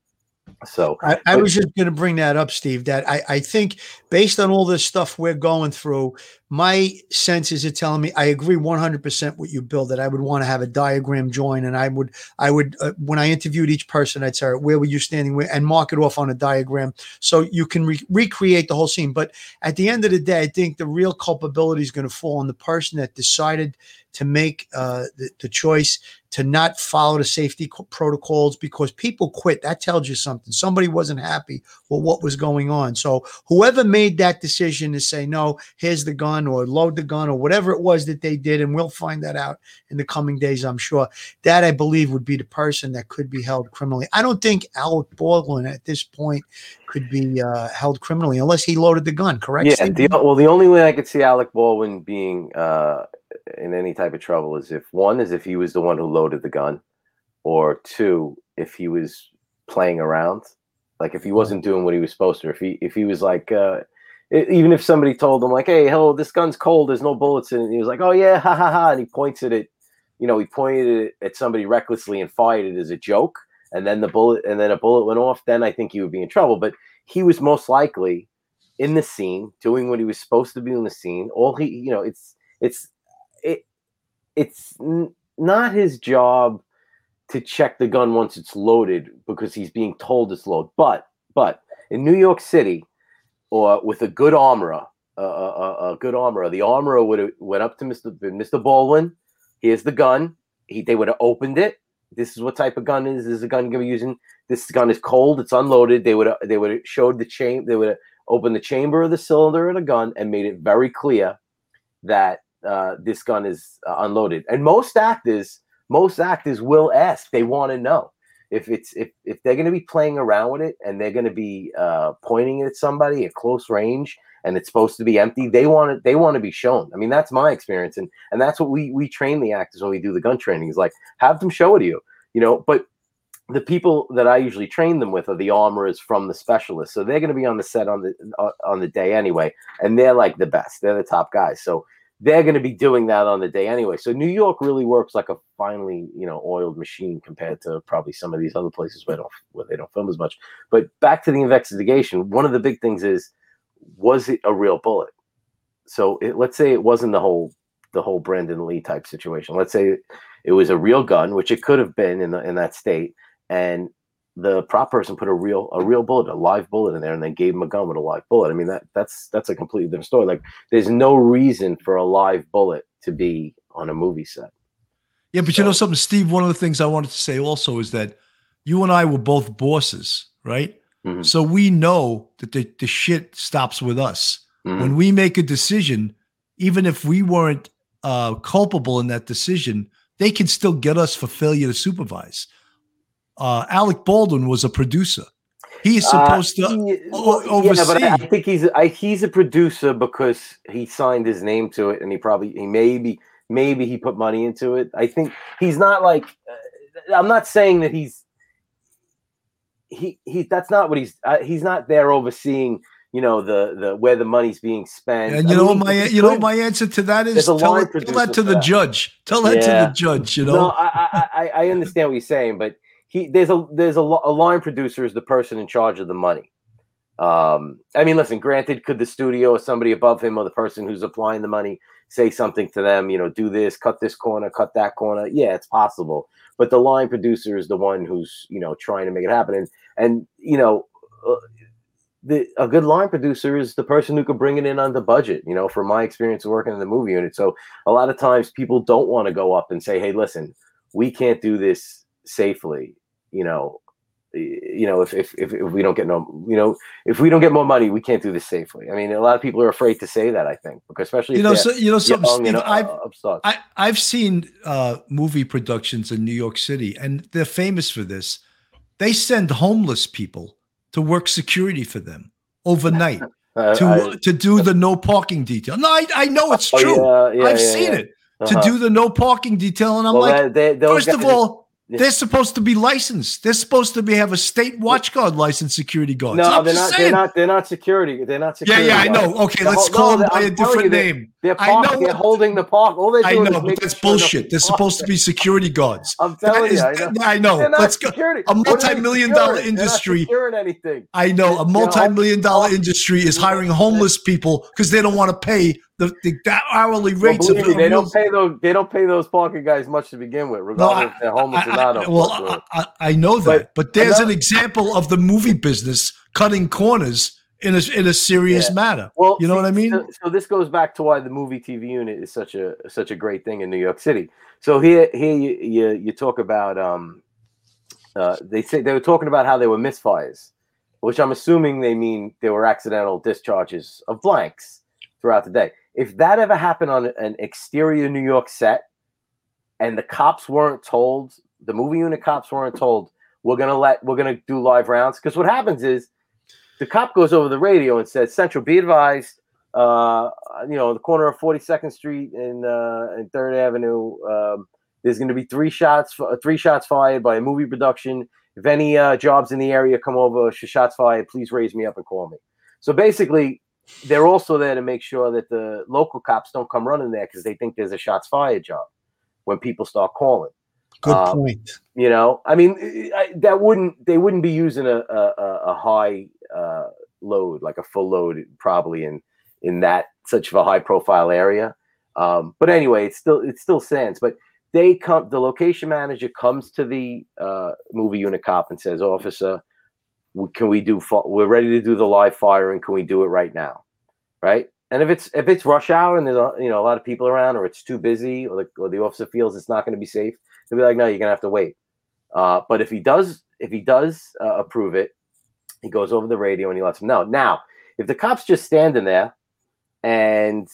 So I was just going to bring that up, Steve, that I think based on all this stuff we're going through, my senses are telling me, I agree 100% with you, Bill, that I would want to have a diagram join. And I would, when I interviewed each person, I'd say, where were you standing? And mark it off on a diagram so you can recreate the whole scene. But at the end of the day, I think the real culpability is going to fall on the person that decided to make the choice to not follow the safety protocols, because people quit. That tells you something. Somebody wasn't happy with what was going on. So whoever made that decision to say, no, here's the gun, or load the gun, or whatever it was that they did, and we'll find that out in the coming days, I'm sure, that I believe would be the person that could be held criminally. I don't think Alec Baldwin at this point could be held criminally unless he loaded the gun, correct? Yeah, the only way I could see Alec Baldwin being in any type of trouble is if he was the one who loaded the gun, or two, if he was playing around, like if he wasn't doing what he was supposed to, if he was like, even if somebody told him like, hey, hello, this gun's cold, there's no bullets in it, and he was like, oh yeah, ha ha ha, and he points at it, you know, he pointed it at somebody recklessly and fired it as a joke, and then a bullet went off, then I think he would be in trouble. But he was most likely in the scene doing what he was supposed to be in the scene. All he, you know, it's not his job to check the gun once it's loaded, because he's being told it's loaded. But in New York City, or with a good armorer, a good armorer. The armorer would have went up to Mr. Baldwin. Here's the gun. They would have opened it. This is what type of gun it is. This is a gun you're using. This gun is cold. It's unloaded. They would have showed the chamber. They would have opened the chamber of the cylinder of the gun and made it very clear that this gun is unloaded. And most actors will ask. They want to know if they're going to be playing around with it and they're going to be pointing it at somebody at close range and it's supposed to be empty. They want to be shown. I mean, that's my experience, and that's what we train the actors when we do the gun training. Is like have them show it to you, you know. But the people that I usually train them with are the armorers from The Specialist, so they're going to be on the set on the day anyway, and they're like the best. They're the top guys, so they're going to be doing that on the day anyway. So New York really works like a finely, you know, oiled machine compared to probably some of these other places where they don't film as much. But back to the investigation, one of the big things is, was it a real bullet? So let's say it wasn't the whole Brandon Lee type situation. Let's say it was a real gun, which it could have been in that state, and the prop person put a real bullet, a live bullet in there, and then gave him a gun with a live bullet. I mean, that's a completely different story. Like, there's no reason for a live bullet to be on a movie set. Yeah, but so, you know something, Steve, one of the things I wanted to say also is that you and I were both bosses, right? Mm-hmm. So we know that the shit stops with us. Mm-hmm. When we make a decision, even if we weren't culpable in that decision, they can still get us for failure to supervise. Alec Baldwin was a producer. He is supposed to oversee. Yeah, but I think he's a producer because he signed his name to it, and he maybe he put money into it. I think he's not like. I'm not saying that he. That's not what he's. He's not there overseeing. You know the where the money's being spent. And my answer to that is tell that to the judge. Tell that to the judge. You know. No, I understand what you're saying, but. There's a line producer is the person in charge of the money. I mean, listen, granted, could the studio or somebody above him or the person who's applying the money say something to them, you know, do this, cut this corner, cut that corner? Yeah, it's possible. But the line producer is the one who's, you know, trying to make it happen. And you know, a good line producer is the person who could bring it in under budget, you know, from my experience working in the movie unit. So a lot of times people don't want to go up and say, hey, listen, we can't do this safely. You know, if we don't get no, you know, if we don't get more money, we can't do this safely. I mean, a lot of people are afraid to say that. I think because especially I've seen movie productions in New York City, and they're famous for this. They send homeless people to work security for them overnight to do the no parking detail. No, I know it's true. I've seen it to do the no parking detail, and I'm they're supposed to be licensed. They're supposed to be have a state watchguard license, security guards. No, they're not security. They're not security. Yeah, guards. I know. Okay, let's call them by a different name. They're holding the park. All they do is but that's bullshit. They're supposed to be security guards. I'm telling you. I know. Let's go. A multi-million-dollar industry. I know. A multi-million-dollar industry is hiring homeless people because they don't want to pay the hourly rates of them. They don't pay those parking guys much to begin with, regardless if they're homeless or not. I know that, but there's an example of the movie business cutting corners in a serious matter. Well, you know what I mean? So this goes back to why the movie TV unit is such a great thing in New York City. So here you talk about they say they were talking about how they were misfires, which I'm assuming they mean they were accidental discharges of blanks throughout the day. If that ever happened on an exterior New York set and the cops weren't told, the movie unit cops weren't told, we're going to do live rounds. Because what happens is the cop goes over the radio and says, Central, be advised, you know, the corner of 42nd Street and 3rd Avenue, there's going to be three shots fired by a movie production. If any jobs in the area come over, shots fired, please raise me up and call me. So basically, they're also there to make sure that the local cops don't come running there because they think there's a shots fired job when people start calling. Good point. You know, I mean, they wouldn't be using a high load, like a full load probably in that such of a high profile area. But anyway, it still stands. But the location manager comes to the movie unit cop and says, officer, we're ready to do the live firing. Can we do it right now? Right. And if it's rush hour and there's a lot of people around, or it's too busy, or the officer feels it's not going to be safe, they'll be like, no, you're going to have to wait. But if he does approve it, he goes over the radio and he lets them know. Now, if the cop's just standing there and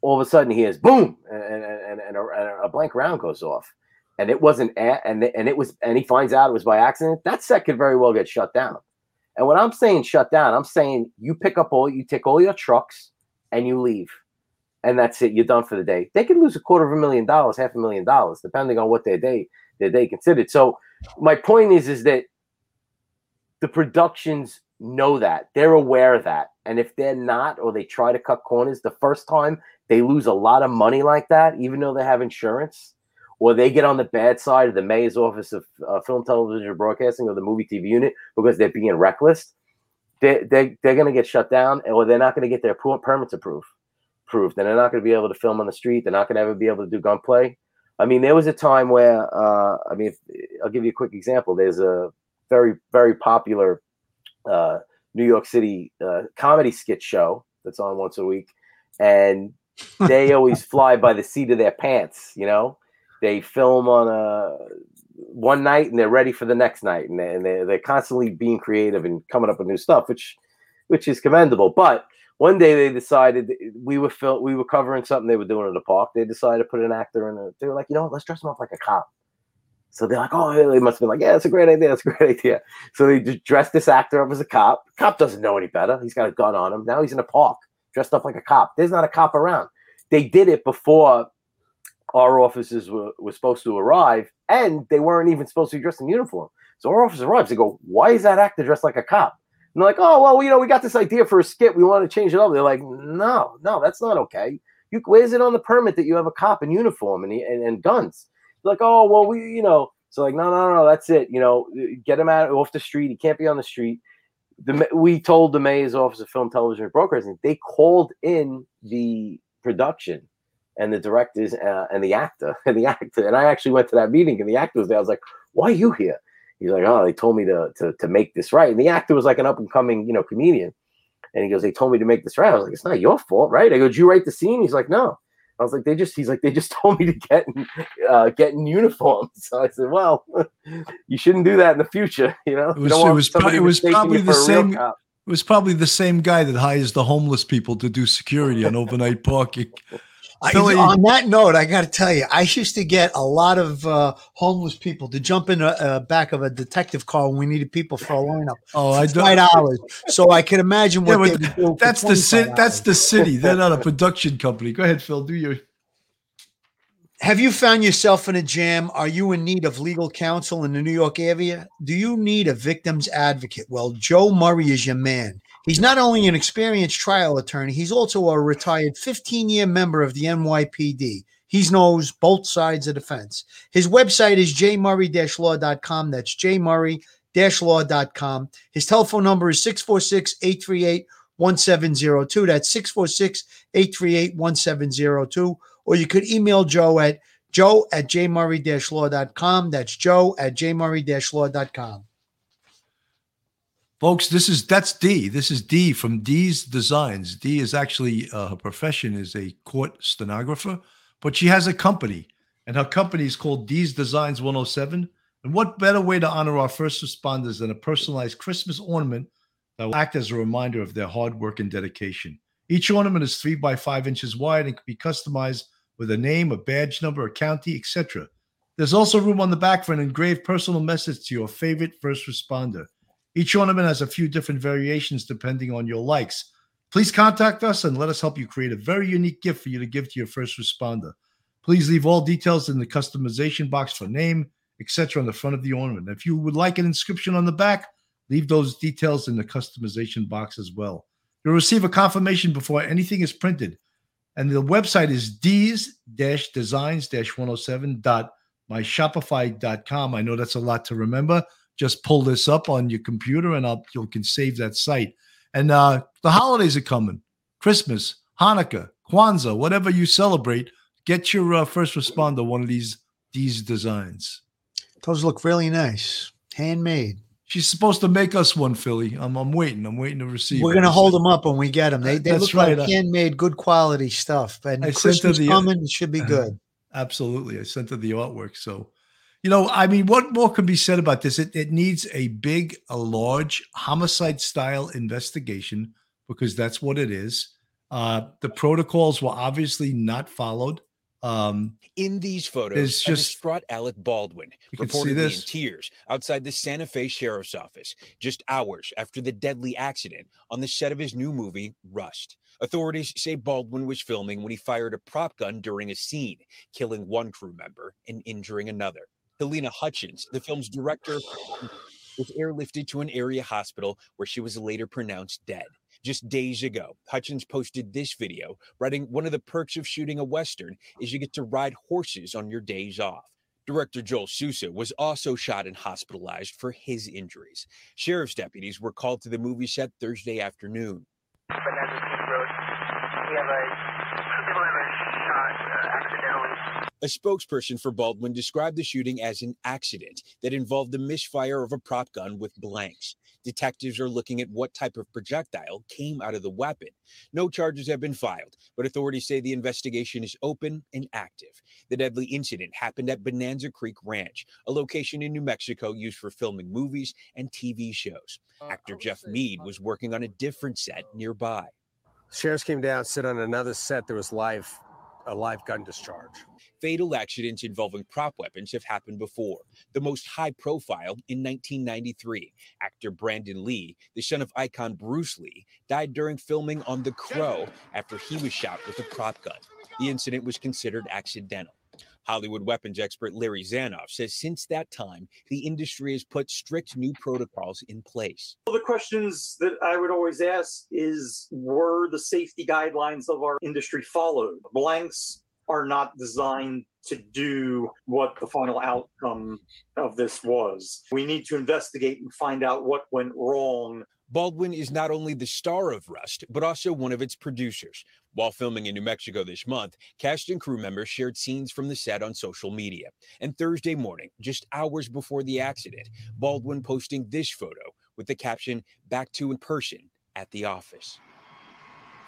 all of a sudden he hears boom and a blank round goes off, and it wasn't and he finds out it was by accident, that set could very well get shut down. And when I'm saying shut down, I'm saying you take all your trucks and you leave, and that's it. You're done for the day. They could lose $250,000, $500,000, depending on what their day considered. So my point is that the productions know that. They're aware of that. And if they're not, or they try to cut corners the first time, they lose a lot of money like that, even though they have insurance, or they get on the bad side of the Mayor's office of film, television, and broadcasting, or the movie TV unit, because they're being reckless. They're going to get shut down, or they're not going to get their permits approved, and they're not going to be able to film on the street. They're not going to ever be able to do gunplay. I mean, there was a time where, I'll give you a quick example. There's a very, very popular New York City comedy skit show that's on once a week, and they always fly by the seat of their pants, They film on one night and they're ready for the next night, and they're constantly being creative and coming up with new stuff, which is commendable. But one day they decided we were covering something they were doing at a park. They decided to put an actor in. They were like, let's dress him up like a cop. So they're like, oh, they must have been like, yeah, that's a great idea. That's a great idea. So they just dressed this actor up as a cop. Cop doesn't know any better. He's got a gun on him. Now he's in a park dressed up like a cop. There's not a cop around. They did it before our officers were supposed to arrive, and they weren't even supposed to be dressed in uniform. So our officer arrives, they go, why is that actor dressed like a cop? And they're like, oh, well, we got this idea for a skit. We want to change it up. They're like, no, that's not okay. Where's it on the permit that you have a cop in uniform and guns? They're like, oh, well, so like, no, that's it. Get him out off the street. He can't be on the street. We told the Mayor's office of film, television, and broadcasting. They called in the production and the directors and the actor. And I actually went to that meeting, and the actor was there. I was like, why are you here? He's like, oh, they told me to make this right. And the actor was like an up-and-coming, comedian. And he goes, they told me to make this right. I was like, it's not your fault, right? I go, did you write the scene? He's like, no. I was like, they just told me to get in uniform. So I said, well, you shouldn't do that in the future. It was probably the same guy that hires the homeless people to do security on overnight parking. On that note, I got to tell you, I used to get a lot of homeless people to jump in the back of a detective car when we needed people for a lineup. Oh, I don't. 5 hours. So I can imagine what they would do. That's the city. They're not a production company. Go ahead, Phil. Have you found yourself in a jam? Are you in need of legal counsel in the New York area? Do you need a victim's advocate? Well, Joe Murray is your man. He's not only an experienced trial attorney, he's also a retired 15-year member of the NYPD. He knows both sides of the fence. His website is jmurray-law.com. That's jmurray-law.com. His telephone number is 646-838-1702. That's 646-838-1702. Or you could email Joe at joe@jmurray-law.com. That's joe@jmurray-law.com. Folks, This is Dee from Dee's Designs. Dee is actually, her profession is a court stenographer, but she has a company, and her company is called Dee's Designs 107. And what better way to honor our first responders than a personalized Christmas ornament that will act as a reminder of their hard work and dedication. Each ornament is 3 by 5 inches wide and can be customized with a name, a badge number, a county, etc. There's also room on the back for an engraved personal message to your favorite first responder. Each ornament has a few different variations depending on your likes. Please contact us and let us help you create a very unique gift for you to give to your first responder. Please leave all details in the customization box for name, etc. on the front of the ornament. If you would like an inscription on the back, leave those details in the customization box as well. You'll receive a confirmation before anything is printed. And the website is dees-designs-107.myshopify.com. I know that's a lot to remember. Just pull this up on your computer, and you can save that site. And the holidays are coming. Christmas, Hanukkah, Kwanzaa, whatever you celebrate, get your first responder one of these designs. Those look really nice. Handmade. She's supposed to make us one, Philly. I'm waiting. I'm waiting to receive. We're gonna hold them up when we get them. They look right. Like handmade, good quality stuff. And I Christmas sent coming, it should be good. Absolutely, I sent her the artwork. So, you know, I mean, what more can be said about this? It needs a large homicide style investigation because that's what it is. The protocols were obviously not followed. In these photos, a distraught Alec Baldwin reportedly in tears outside the Santa Fe Sheriff's Office just hours after the deadly accident on the set of his new movie, Rust. Authorities say Baldwin was filming when he fired a prop gun during a scene, killing one crew member and injuring another. Halyna Hutchins, the film's director, was airlifted to an area hospital where she was later pronounced dead. Just days ago, Hutchins posted this video, writing, "One of the perks of shooting a Western is you get to ride horses on your days off." Director Joel Souza was also shot and hospitalized for his injuries. Sheriff's deputies were called to the movie set Thursday afternoon. But a spokesperson for Baldwin described the shooting as an accident that involved the misfire of a prop gun with blanks. Detectives are looking at what type of projectile came out of the weapon. No charges have been filed, but authorities say the investigation is open and active. The deadly incident happened at Bonanza Creek Ranch, a location in New Mexico used for filming movies and TV shows. Actor Jeff Mead was working on a different set nearby. Sheriffs came down, sit on another set. There was a live gun discharge. Fatal accidents involving prop weapons have happened before. The most high profile in 1993. Actor Brandon Lee, the son of icon Bruce Lee, died during filming on The Crow after he was shot with a prop gun. The incident was considered accidental. Hollywood weapons expert Larry Zanoff says since that time, the industry has put strict new protocols in place. Well, the questions that I would always ask is, were the safety guidelines of our industry followed? Blanks are not designed to do what the final outcome of this was. We need to investigate and find out what went wrong. Baldwin is not only the star of Rust, but also one of its producers. While filming in New Mexico this month, cast and crew members shared scenes from the set on social media. And Thursday morning, just hours before the accident, Baldwin posting this photo with the caption, "Back to in person at the office."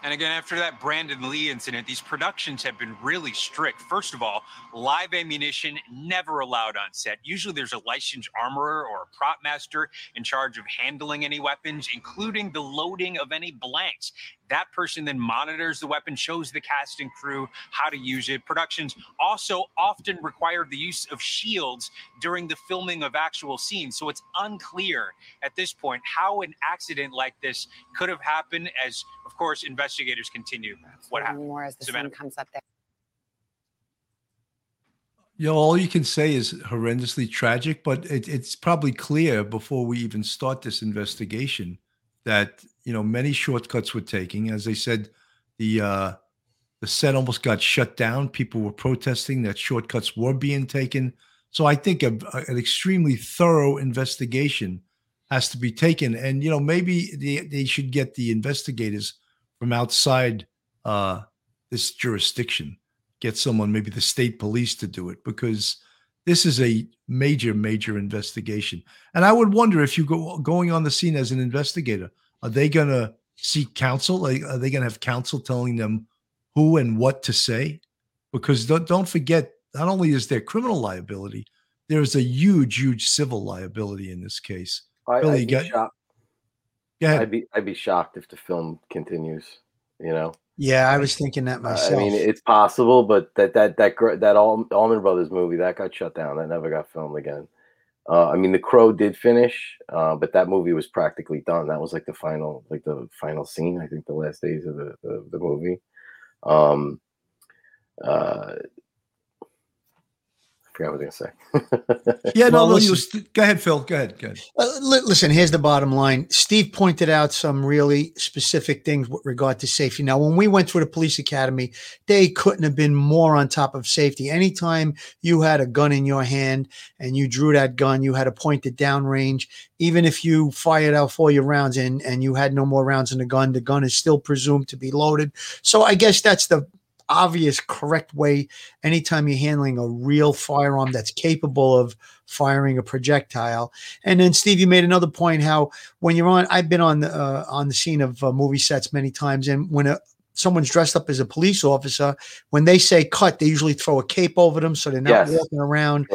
And again, after that Brandon Lee incident, these productions have been really strict. First of all, live ammunition never allowed on set. Usually there's a licensed armorer or a prop master in charge of handling any weapons, including the loading of any blanks. That person then monitors the weapon, shows the cast and crew how to use it. Productions also often required the use of shields during the filming of actual scenes. So it's unclear at this point how an accident like this could have happened, as, of course, investigators continue what happened. More as the sun comes up there. You know, all you can say is horrendously tragic, but it's probably clear before we even start this investigation that, you know, many shortcuts were taking. As I said, the set almost got shut down. People were protesting that shortcuts were being taken. So I think an extremely thorough investigation has to be taken. And, you know, maybe they should get the investigators from outside this jurisdiction, get someone, maybe the state police, to do it, because this is a major, major investigation. And I would wonder if you going on the scene as an investigator, are they going to seek counsel? Are they going to have counsel telling them who and what to say? Because don't forget, not only is there criminal liability, there is a huge, huge civil liability in this case. I'd be shocked if the film continues, you know? Yeah, I was thinking that myself. I mean, it's possible, but that Allman Brothers movie that got shut down, that never got filmed again. I mean, The Crow did finish, but that movie was practically done. That was like the final scene. I think the last days of the movie. I forgot what I was gonna say. Yeah, no, well, go ahead, Phil. Go ahead. Listen, here's the bottom line. Steve pointed out some really specific things with regard to safety. Now, when we went through the police academy, they couldn't have been more on top of safety. Anytime you had a gun in your hand and you drew that gun, you had to point it downrange. Even if you fired off all your rounds and you had no more rounds in the gun is still presumed to be loaded. So I guess that's the obvious, correct way anytime you're handling a real firearm that's capable of firing a projectile. And then, Steve, you made another point how when you're on – I've been on the scene of movie sets many times, and when someone's dressed up as a police officer, when they say cut, they usually throw a cape over them so they're not walking around.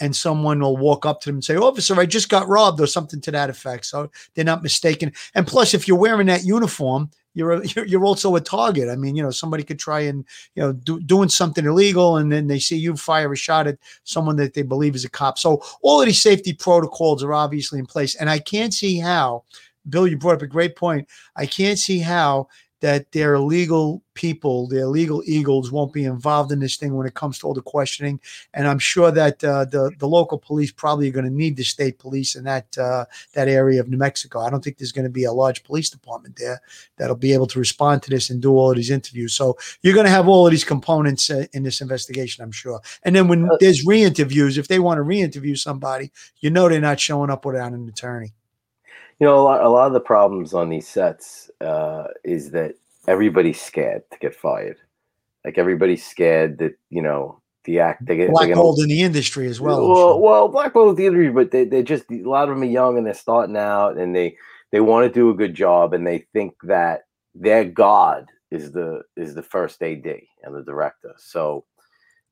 And someone will walk up to them and say, "Officer, I just got robbed," or something to that effect. So they're not mistaken. And plus, if you're wearing that uniform, you're also a target. I mean, you know, somebody could try and, you know, doing something illegal, and then they see you fire a shot at someone that they believe is a cop. So all of these safety protocols are obviously in place. And I can't see how, Bill, you brought up a great point. I can't see how that their illegal people, their illegal eagles, won't be involved in this thing when it comes to all the questioning. And I'm sure that the local police probably are going to need the state police in that area of New Mexico. I don't think there's going to be a large police department there that'll be able to respond to this and do all of these interviews. So you're going to have all of these components in this investigation, I'm sure. And then when there's re-interviews, if they want to re-interview somebody, you know they're not showing up without an attorney. You know, a lot of the problems on these sets is that everybody's scared to get fired. Like, everybody's scared that, you know, the act they get blackballed in the industry as well. Well, blackballed in the industry, but they just, a lot of them are young and they're starting out, and they want to do a good job, and they think that their god is the first AD and the director. So,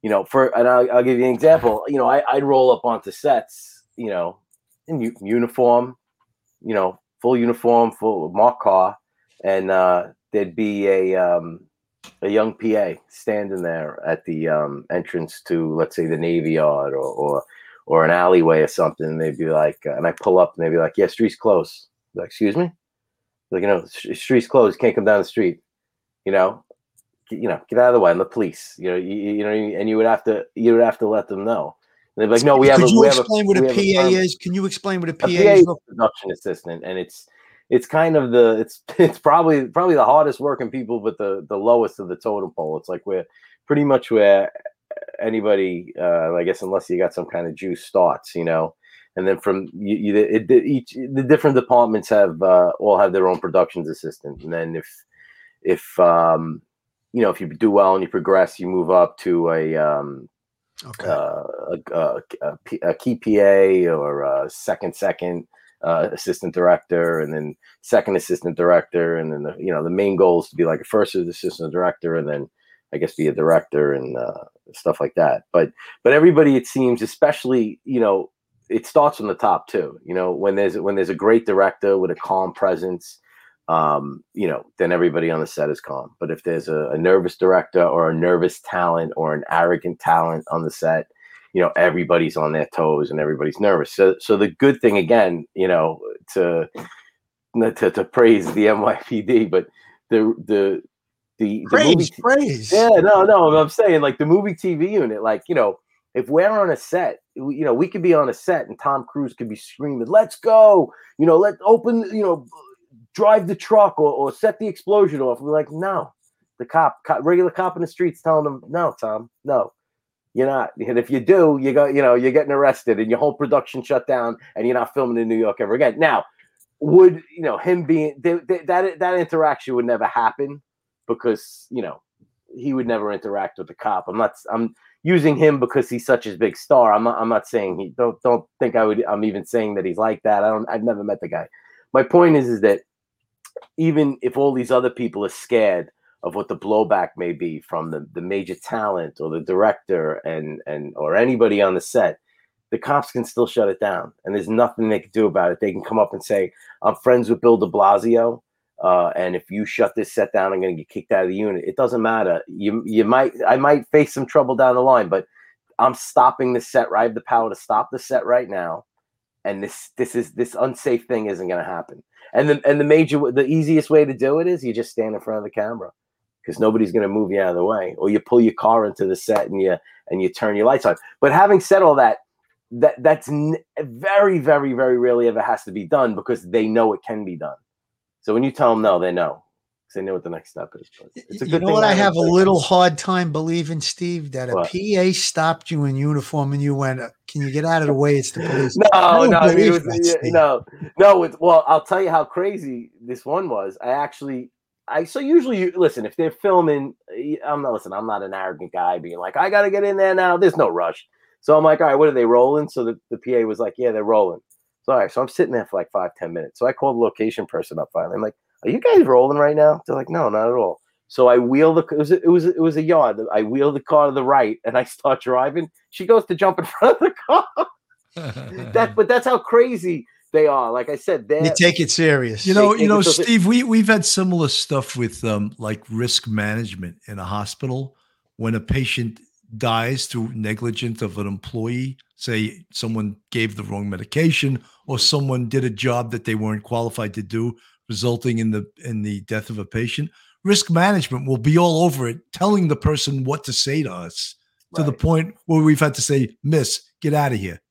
you know, I'll give you an example. You know, I'd roll up onto sets, you know, in uniform. You know, full uniform, full marked car, and there'd be a young PA standing there at the entrance to, let's say, the Navy Yard or an alleyway or something. And they'd be like, and I pull up, and they'd be like, "Yeah, street's closed." I'd be like, "Excuse me?" Like, you know, street's closed. Can't come down the street. You know, get out of the way. I'm the police. You know, you know, and you would have to let them know. They're like, "No, we have." Can you explain what a PA is? Production assistant, and it's kind of it's probably the hardest working people, but the lowest of the totem pole. It's like where anybody, I guess, unless you got some kind of juice, starts, you know. And then from the different departments all have their own productions assistant, and then if you know, if you do well and you progress, you move up to a key PA or a second assistant director, and then second assistant director, and then the main goal is to be like a first assistant director, and then I guess be a director and stuff like that. But everybody, it seems, especially, you know, it starts from the top too. You know, when there's a great director with a calm presence, you know, then everybody on the set is calm. But if there's a nervous director or a nervous talent or an arrogant talent on the set, you know, everybody's on their toes and everybody's nervous. So the good thing, again, you know, to praise the NYPD, but the praise. Yeah, no, I'm saying, like, the movie TV unit, like, you know, if we're on a set, you know, we could be on a set and Tom Cruise could be screaming, "Let's go!" You know, "Let's open," you know, "drive the truck," or set the explosion off. We're like, "No," the regular cop in the street's telling them, "No, Tom, no, you're not. And if you do, you go, you know, you're getting arrested and your whole production shut down and you're not filming in New York ever again." Now, would, you know, him being that interaction would never happen, because, you know, he would never interact with the cop. I'm using him because he's such a big star. I'm not saying he don't think I would. I'm even saying that he's like that. I've never met the guy. My point is that, even if all these other people are scared of what the blowback may be from the major talent or the director and or anybody on the set, the cops can still shut it down, and there's nothing they can do about it. They can come up and say, "I'm friends with Bill de Blasio, and if you shut this set down, I'm going to get kicked out of the unit." It doesn't matter. I might face some trouble down the line, but I'm stopping the set. I have the power to stop the set right now, and this unsafe thing isn't going to happen. And the easiest way to do it is you just stand in front of the camera, because nobody's going to move you out of the way, or you pull your car into the set and you turn your lights on. But having said all that, that's very, very, very rarely ever has to be done, because they know it can be done. So when you tell them no, they know, because they know what the next step is. It's a good, you know, thing. What I have a little hard time believing, Steve, that a PA stopped you in uniform and you went, "Can you get out of the way? It's the police." No. Well, I'll tell you how crazy this one was. I actually So usually, listen, if they're filming, I'm not an arrogant guy being like, I got to get in there now. There's no rush. So I'm like, all right, what are they rolling? So the PA was like, yeah, they're rolling. So, all right, so I'm sitting there for like 5-10 minutes. So I called the location person up finally. I'm like, are you guys rolling right now? They're like, no, not at all. So I wheel it was a yard. I wheel the car to the right and I start driving. She goes to jump in front of the car. But that's how crazy they are. Like I said, they take it serious. You know, Steve, we've had similar stuff with like risk management in a hospital when a patient dies through negligence of an employee. Say someone gave the wrong medication or someone did a job that they weren't qualified to do, resulting in the death of a patient. Risk management will be all over it, telling the person what to say to us, right, to the point where we've had to say, miss, get out of here.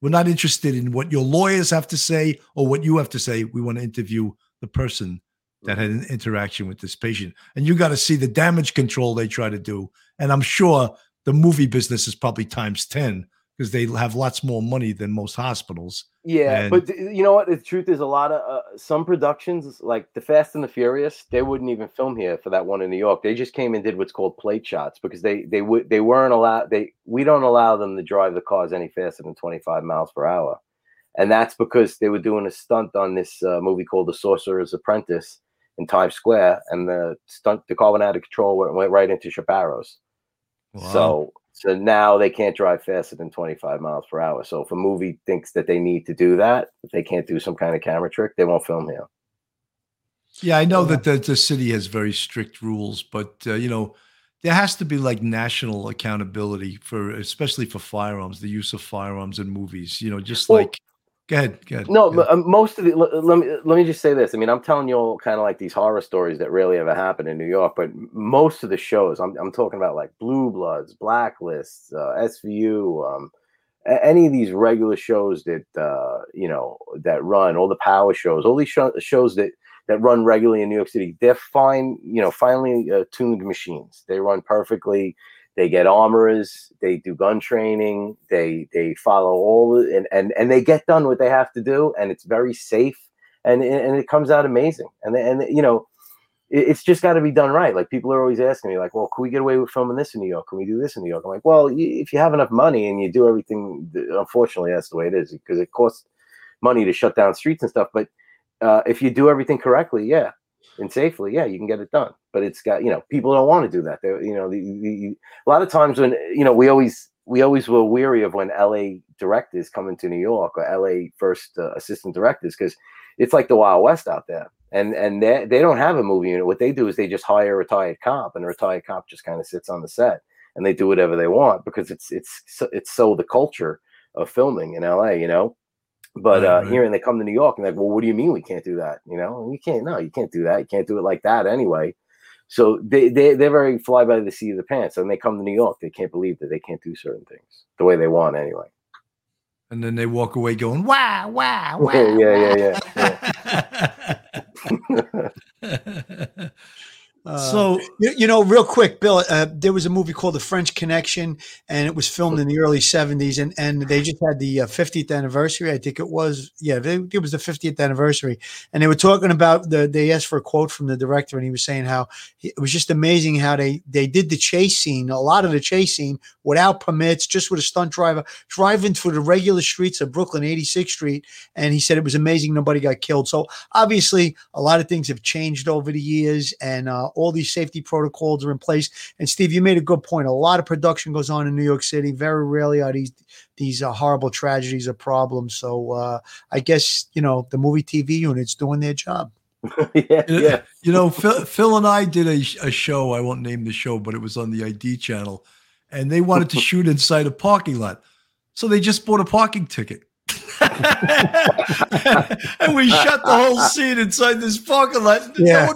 We're not interested in what your lawyers have to say or what you have to say. We want to interview the person that had an interaction with this patient. And you got to see the damage control they try to do. And I'm sure the movie business is probably times 10 because they have lots more money than most hospitals. Yeah, and but you know what? The truth is a lot of some productions like The Fast and the Furious, they wouldn't even film here for that one in New York. They just came and did what's called plate shots because they weren't allowed. We don't allow them to drive the cars any faster than 25 miles per hour. And that's because they were doing a stunt on this movie called The Sorcerer's Apprentice in Times Square. And the car went out of control, went right into Shaparo's. Wow. So now they can't drive faster than 25 miles per hour. So if a movie thinks that they need to do that, if they can't do some kind of camera trick, they won't film here. Yeah, I know that the city has very strict rules, but, you know, there has to be like national accountability especially for firearms, the use of firearms in movies, you know, just go ahead. No, go ahead. Most of it, let me just say this. I mean, I'm telling you all kind of like these horror stories that really ever happened in New York, but most of the shows, I'm talking about like Blue Bloods, Blacklist, SVU, any of these regular shows that, you know, that run, all the power shows, all these shows that run regularly in New York City, they're fine, you know, finely tuned machines. They run perfectly. They get armorers, they do gun training, they follow all, and they get done what they have to do, and it's very safe, and it comes out amazing. And you know, it's just got to be done right. Like, people are always asking me, like, well, can we get away with filming this in New York? Can we do this in New York? I'm like, well, if you have enough money and you do everything, unfortunately, that's the way it is, because it costs money to shut down streets and stuff. But if you do everything correctly, yeah, and safely, yeah, you can get it done. But it's got, you know, people don't want to do that. They're, you know, a lot of times when, you know, we always were weary of when LA directors come into New York, or LA first assistant directors, because it's like the Wild West out there. And they don't have a movie unit. What they do is they just hire a retired cop, and a retired cop just kind of sits on the set and they do whatever they want, because it's so the culture of filming in LA, you know. But right. Here, and they come to New York and they're like, well, what do you mean we can't do that? You know, you can't do that. You can't do it like that anyway. So they're very fly by the seat of the pants. And they come to New York, they can't believe that they can't do certain things the way they want anyway. And then they walk away going, wow, wow. Yeah. So, you know, real quick, Bill, there was a movie called The French Connection, and it was filmed in the early 70s, and they just had the 50th anniversary. I think it was. Yeah, it was the 50th anniversary. And they were talking about they asked for a quote from the director, and he was saying how it was just amazing how they did the chase scene, a lot of the chase scene, without permits, just with a stunt driver, driving through the regular streets of Brooklyn, 86th Street. And he said it was amazing. Nobody got killed. So obviously a lot of things have changed over the years, and all these safety protocols are in place. And Steve, you made a good point. A lot of production goes on in New York City. Very rarely are these horrible tragedies or problems. So I guess, you know, the movie TV unit's doing their job. Yeah. You know, Phil and I did a show. I won't name the show, but it was on the ID channel, and they wanted to shoot inside a parking lot. So they just bought a parking ticket. and we shot the whole scene inside this parking lot. Yeah.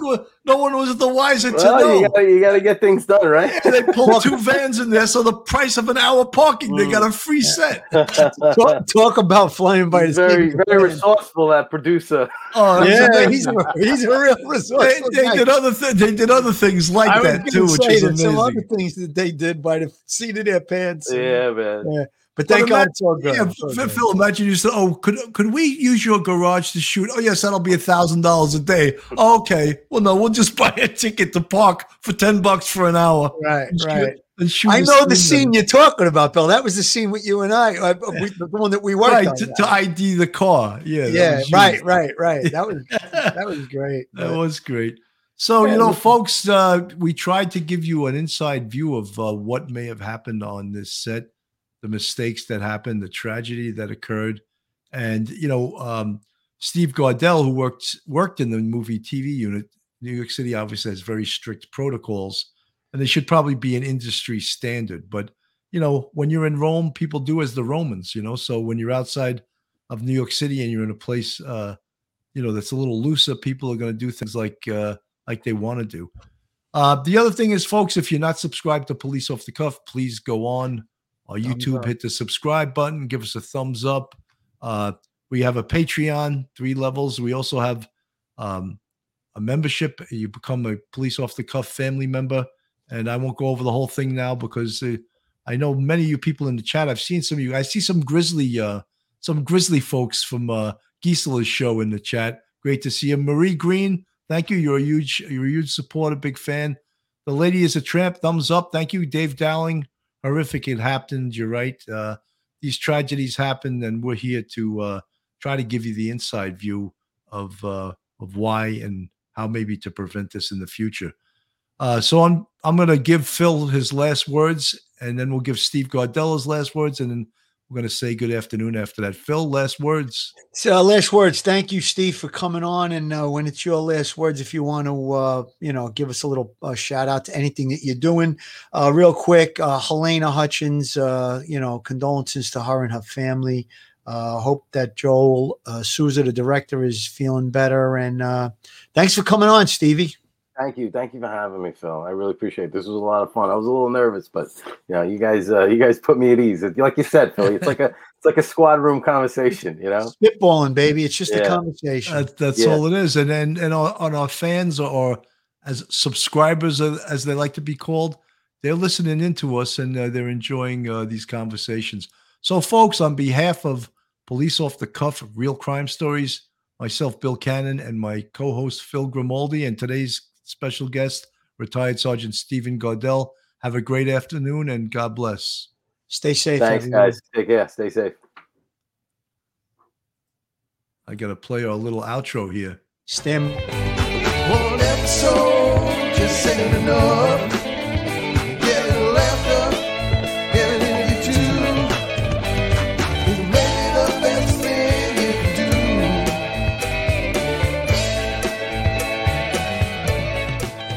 No one was the wiser to know. You got to get things done, right? They pulled two vans in there, so the price of an hour parking, they got a free set. Talk about flying by the seat. Very, very resourceful, that producer. Oh, yeah, so he's a real resourceful. They did other things like that too, which is amazing. Some other things that they did by the seat of their pants. Yeah, man. But thank God it's all good. Yeah, so Phil, good. Imagine you said, "Oh, could we use your garage to shoot?" "Oh, yes, that'll be $1,000 a day." "Oh, okay, well, no, we'll just buy a ticket to park for $10 for an hour." Right, and right. I know the scene you're talking about, Bill. That was the scene with you and I, the one that we worked on. To ID the car. Yeah. Right. That was great. That was great. So, folks, we tried to give you an inside view of what may have happened on this set, the mistakes that happened, the tragedy that occurred. And, Steve Gardell, who worked in the movie TV unit, New York City obviously has very strict protocols, and they should probably be an industry standard. But, when you're in Rome, people do as the Romans, So when you're outside of New York City and you're in a place, that's a little looser, people are going to do things like they want to do. The other thing is, folks, if you're not subscribed to Police Off the Cuff, please go on our YouTube, hit the subscribe button, give us a thumbs up. We have a Patreon, 3 levels. We also have a membership. You become a Police Off the Cuff family member. And I won't go over the whole thing now because I know many of you people in the chat. I've seen some of you. I see some grizzly folks from Gisela's show in the chat. Great to see you, Marie Green. Thank you. You're a huge supporter, big fan. The Lady is a Tramp. Thumbs up. Thank you, Dave Dowling. Horrific, it happened. You're right. These tragedies happen, and we're here to try to give you the inside view of why and how maybe to prevent this in the future. So I'm going to give Phil his last words, and then we'll give Steve Gardell his last words, and then we're going to say good afternoon after that. Phil, last words. So last words. Thank you, Steve, for coming on. And when it's your last words, if you want to, give us a little shout out to anything that you're doing, real quick. Halyna Hutchins, condolences to her and her family. Hope that Joel Souza, the director, is feeling better. And thanks for coming on, Stevie. Thank you for having me, Phil. I really appreciate it. This was a lot of fun. I was a little nervous, but you guys put me at ease. Like you said, Phil, it's like a squad room conversation. Spitballing, baby. It's just a conversation. That's all it is. And on our fans or as subscribers, as they like to be called, they're listening into us and they're enjoying these conversations. So, folks, on behalf of Police Off the Cuff, Real Crime Stories, myself, Bill Cannon, and my co-host Phil Grimaldi, and today's special guest, retired Sergeant Stephen Gardell. Have a great afternoon and God bless. Stay safe. Thanks, guys. Take care. Stay safe. I got to play our little outro here. Stem. One episode, just ain't enough.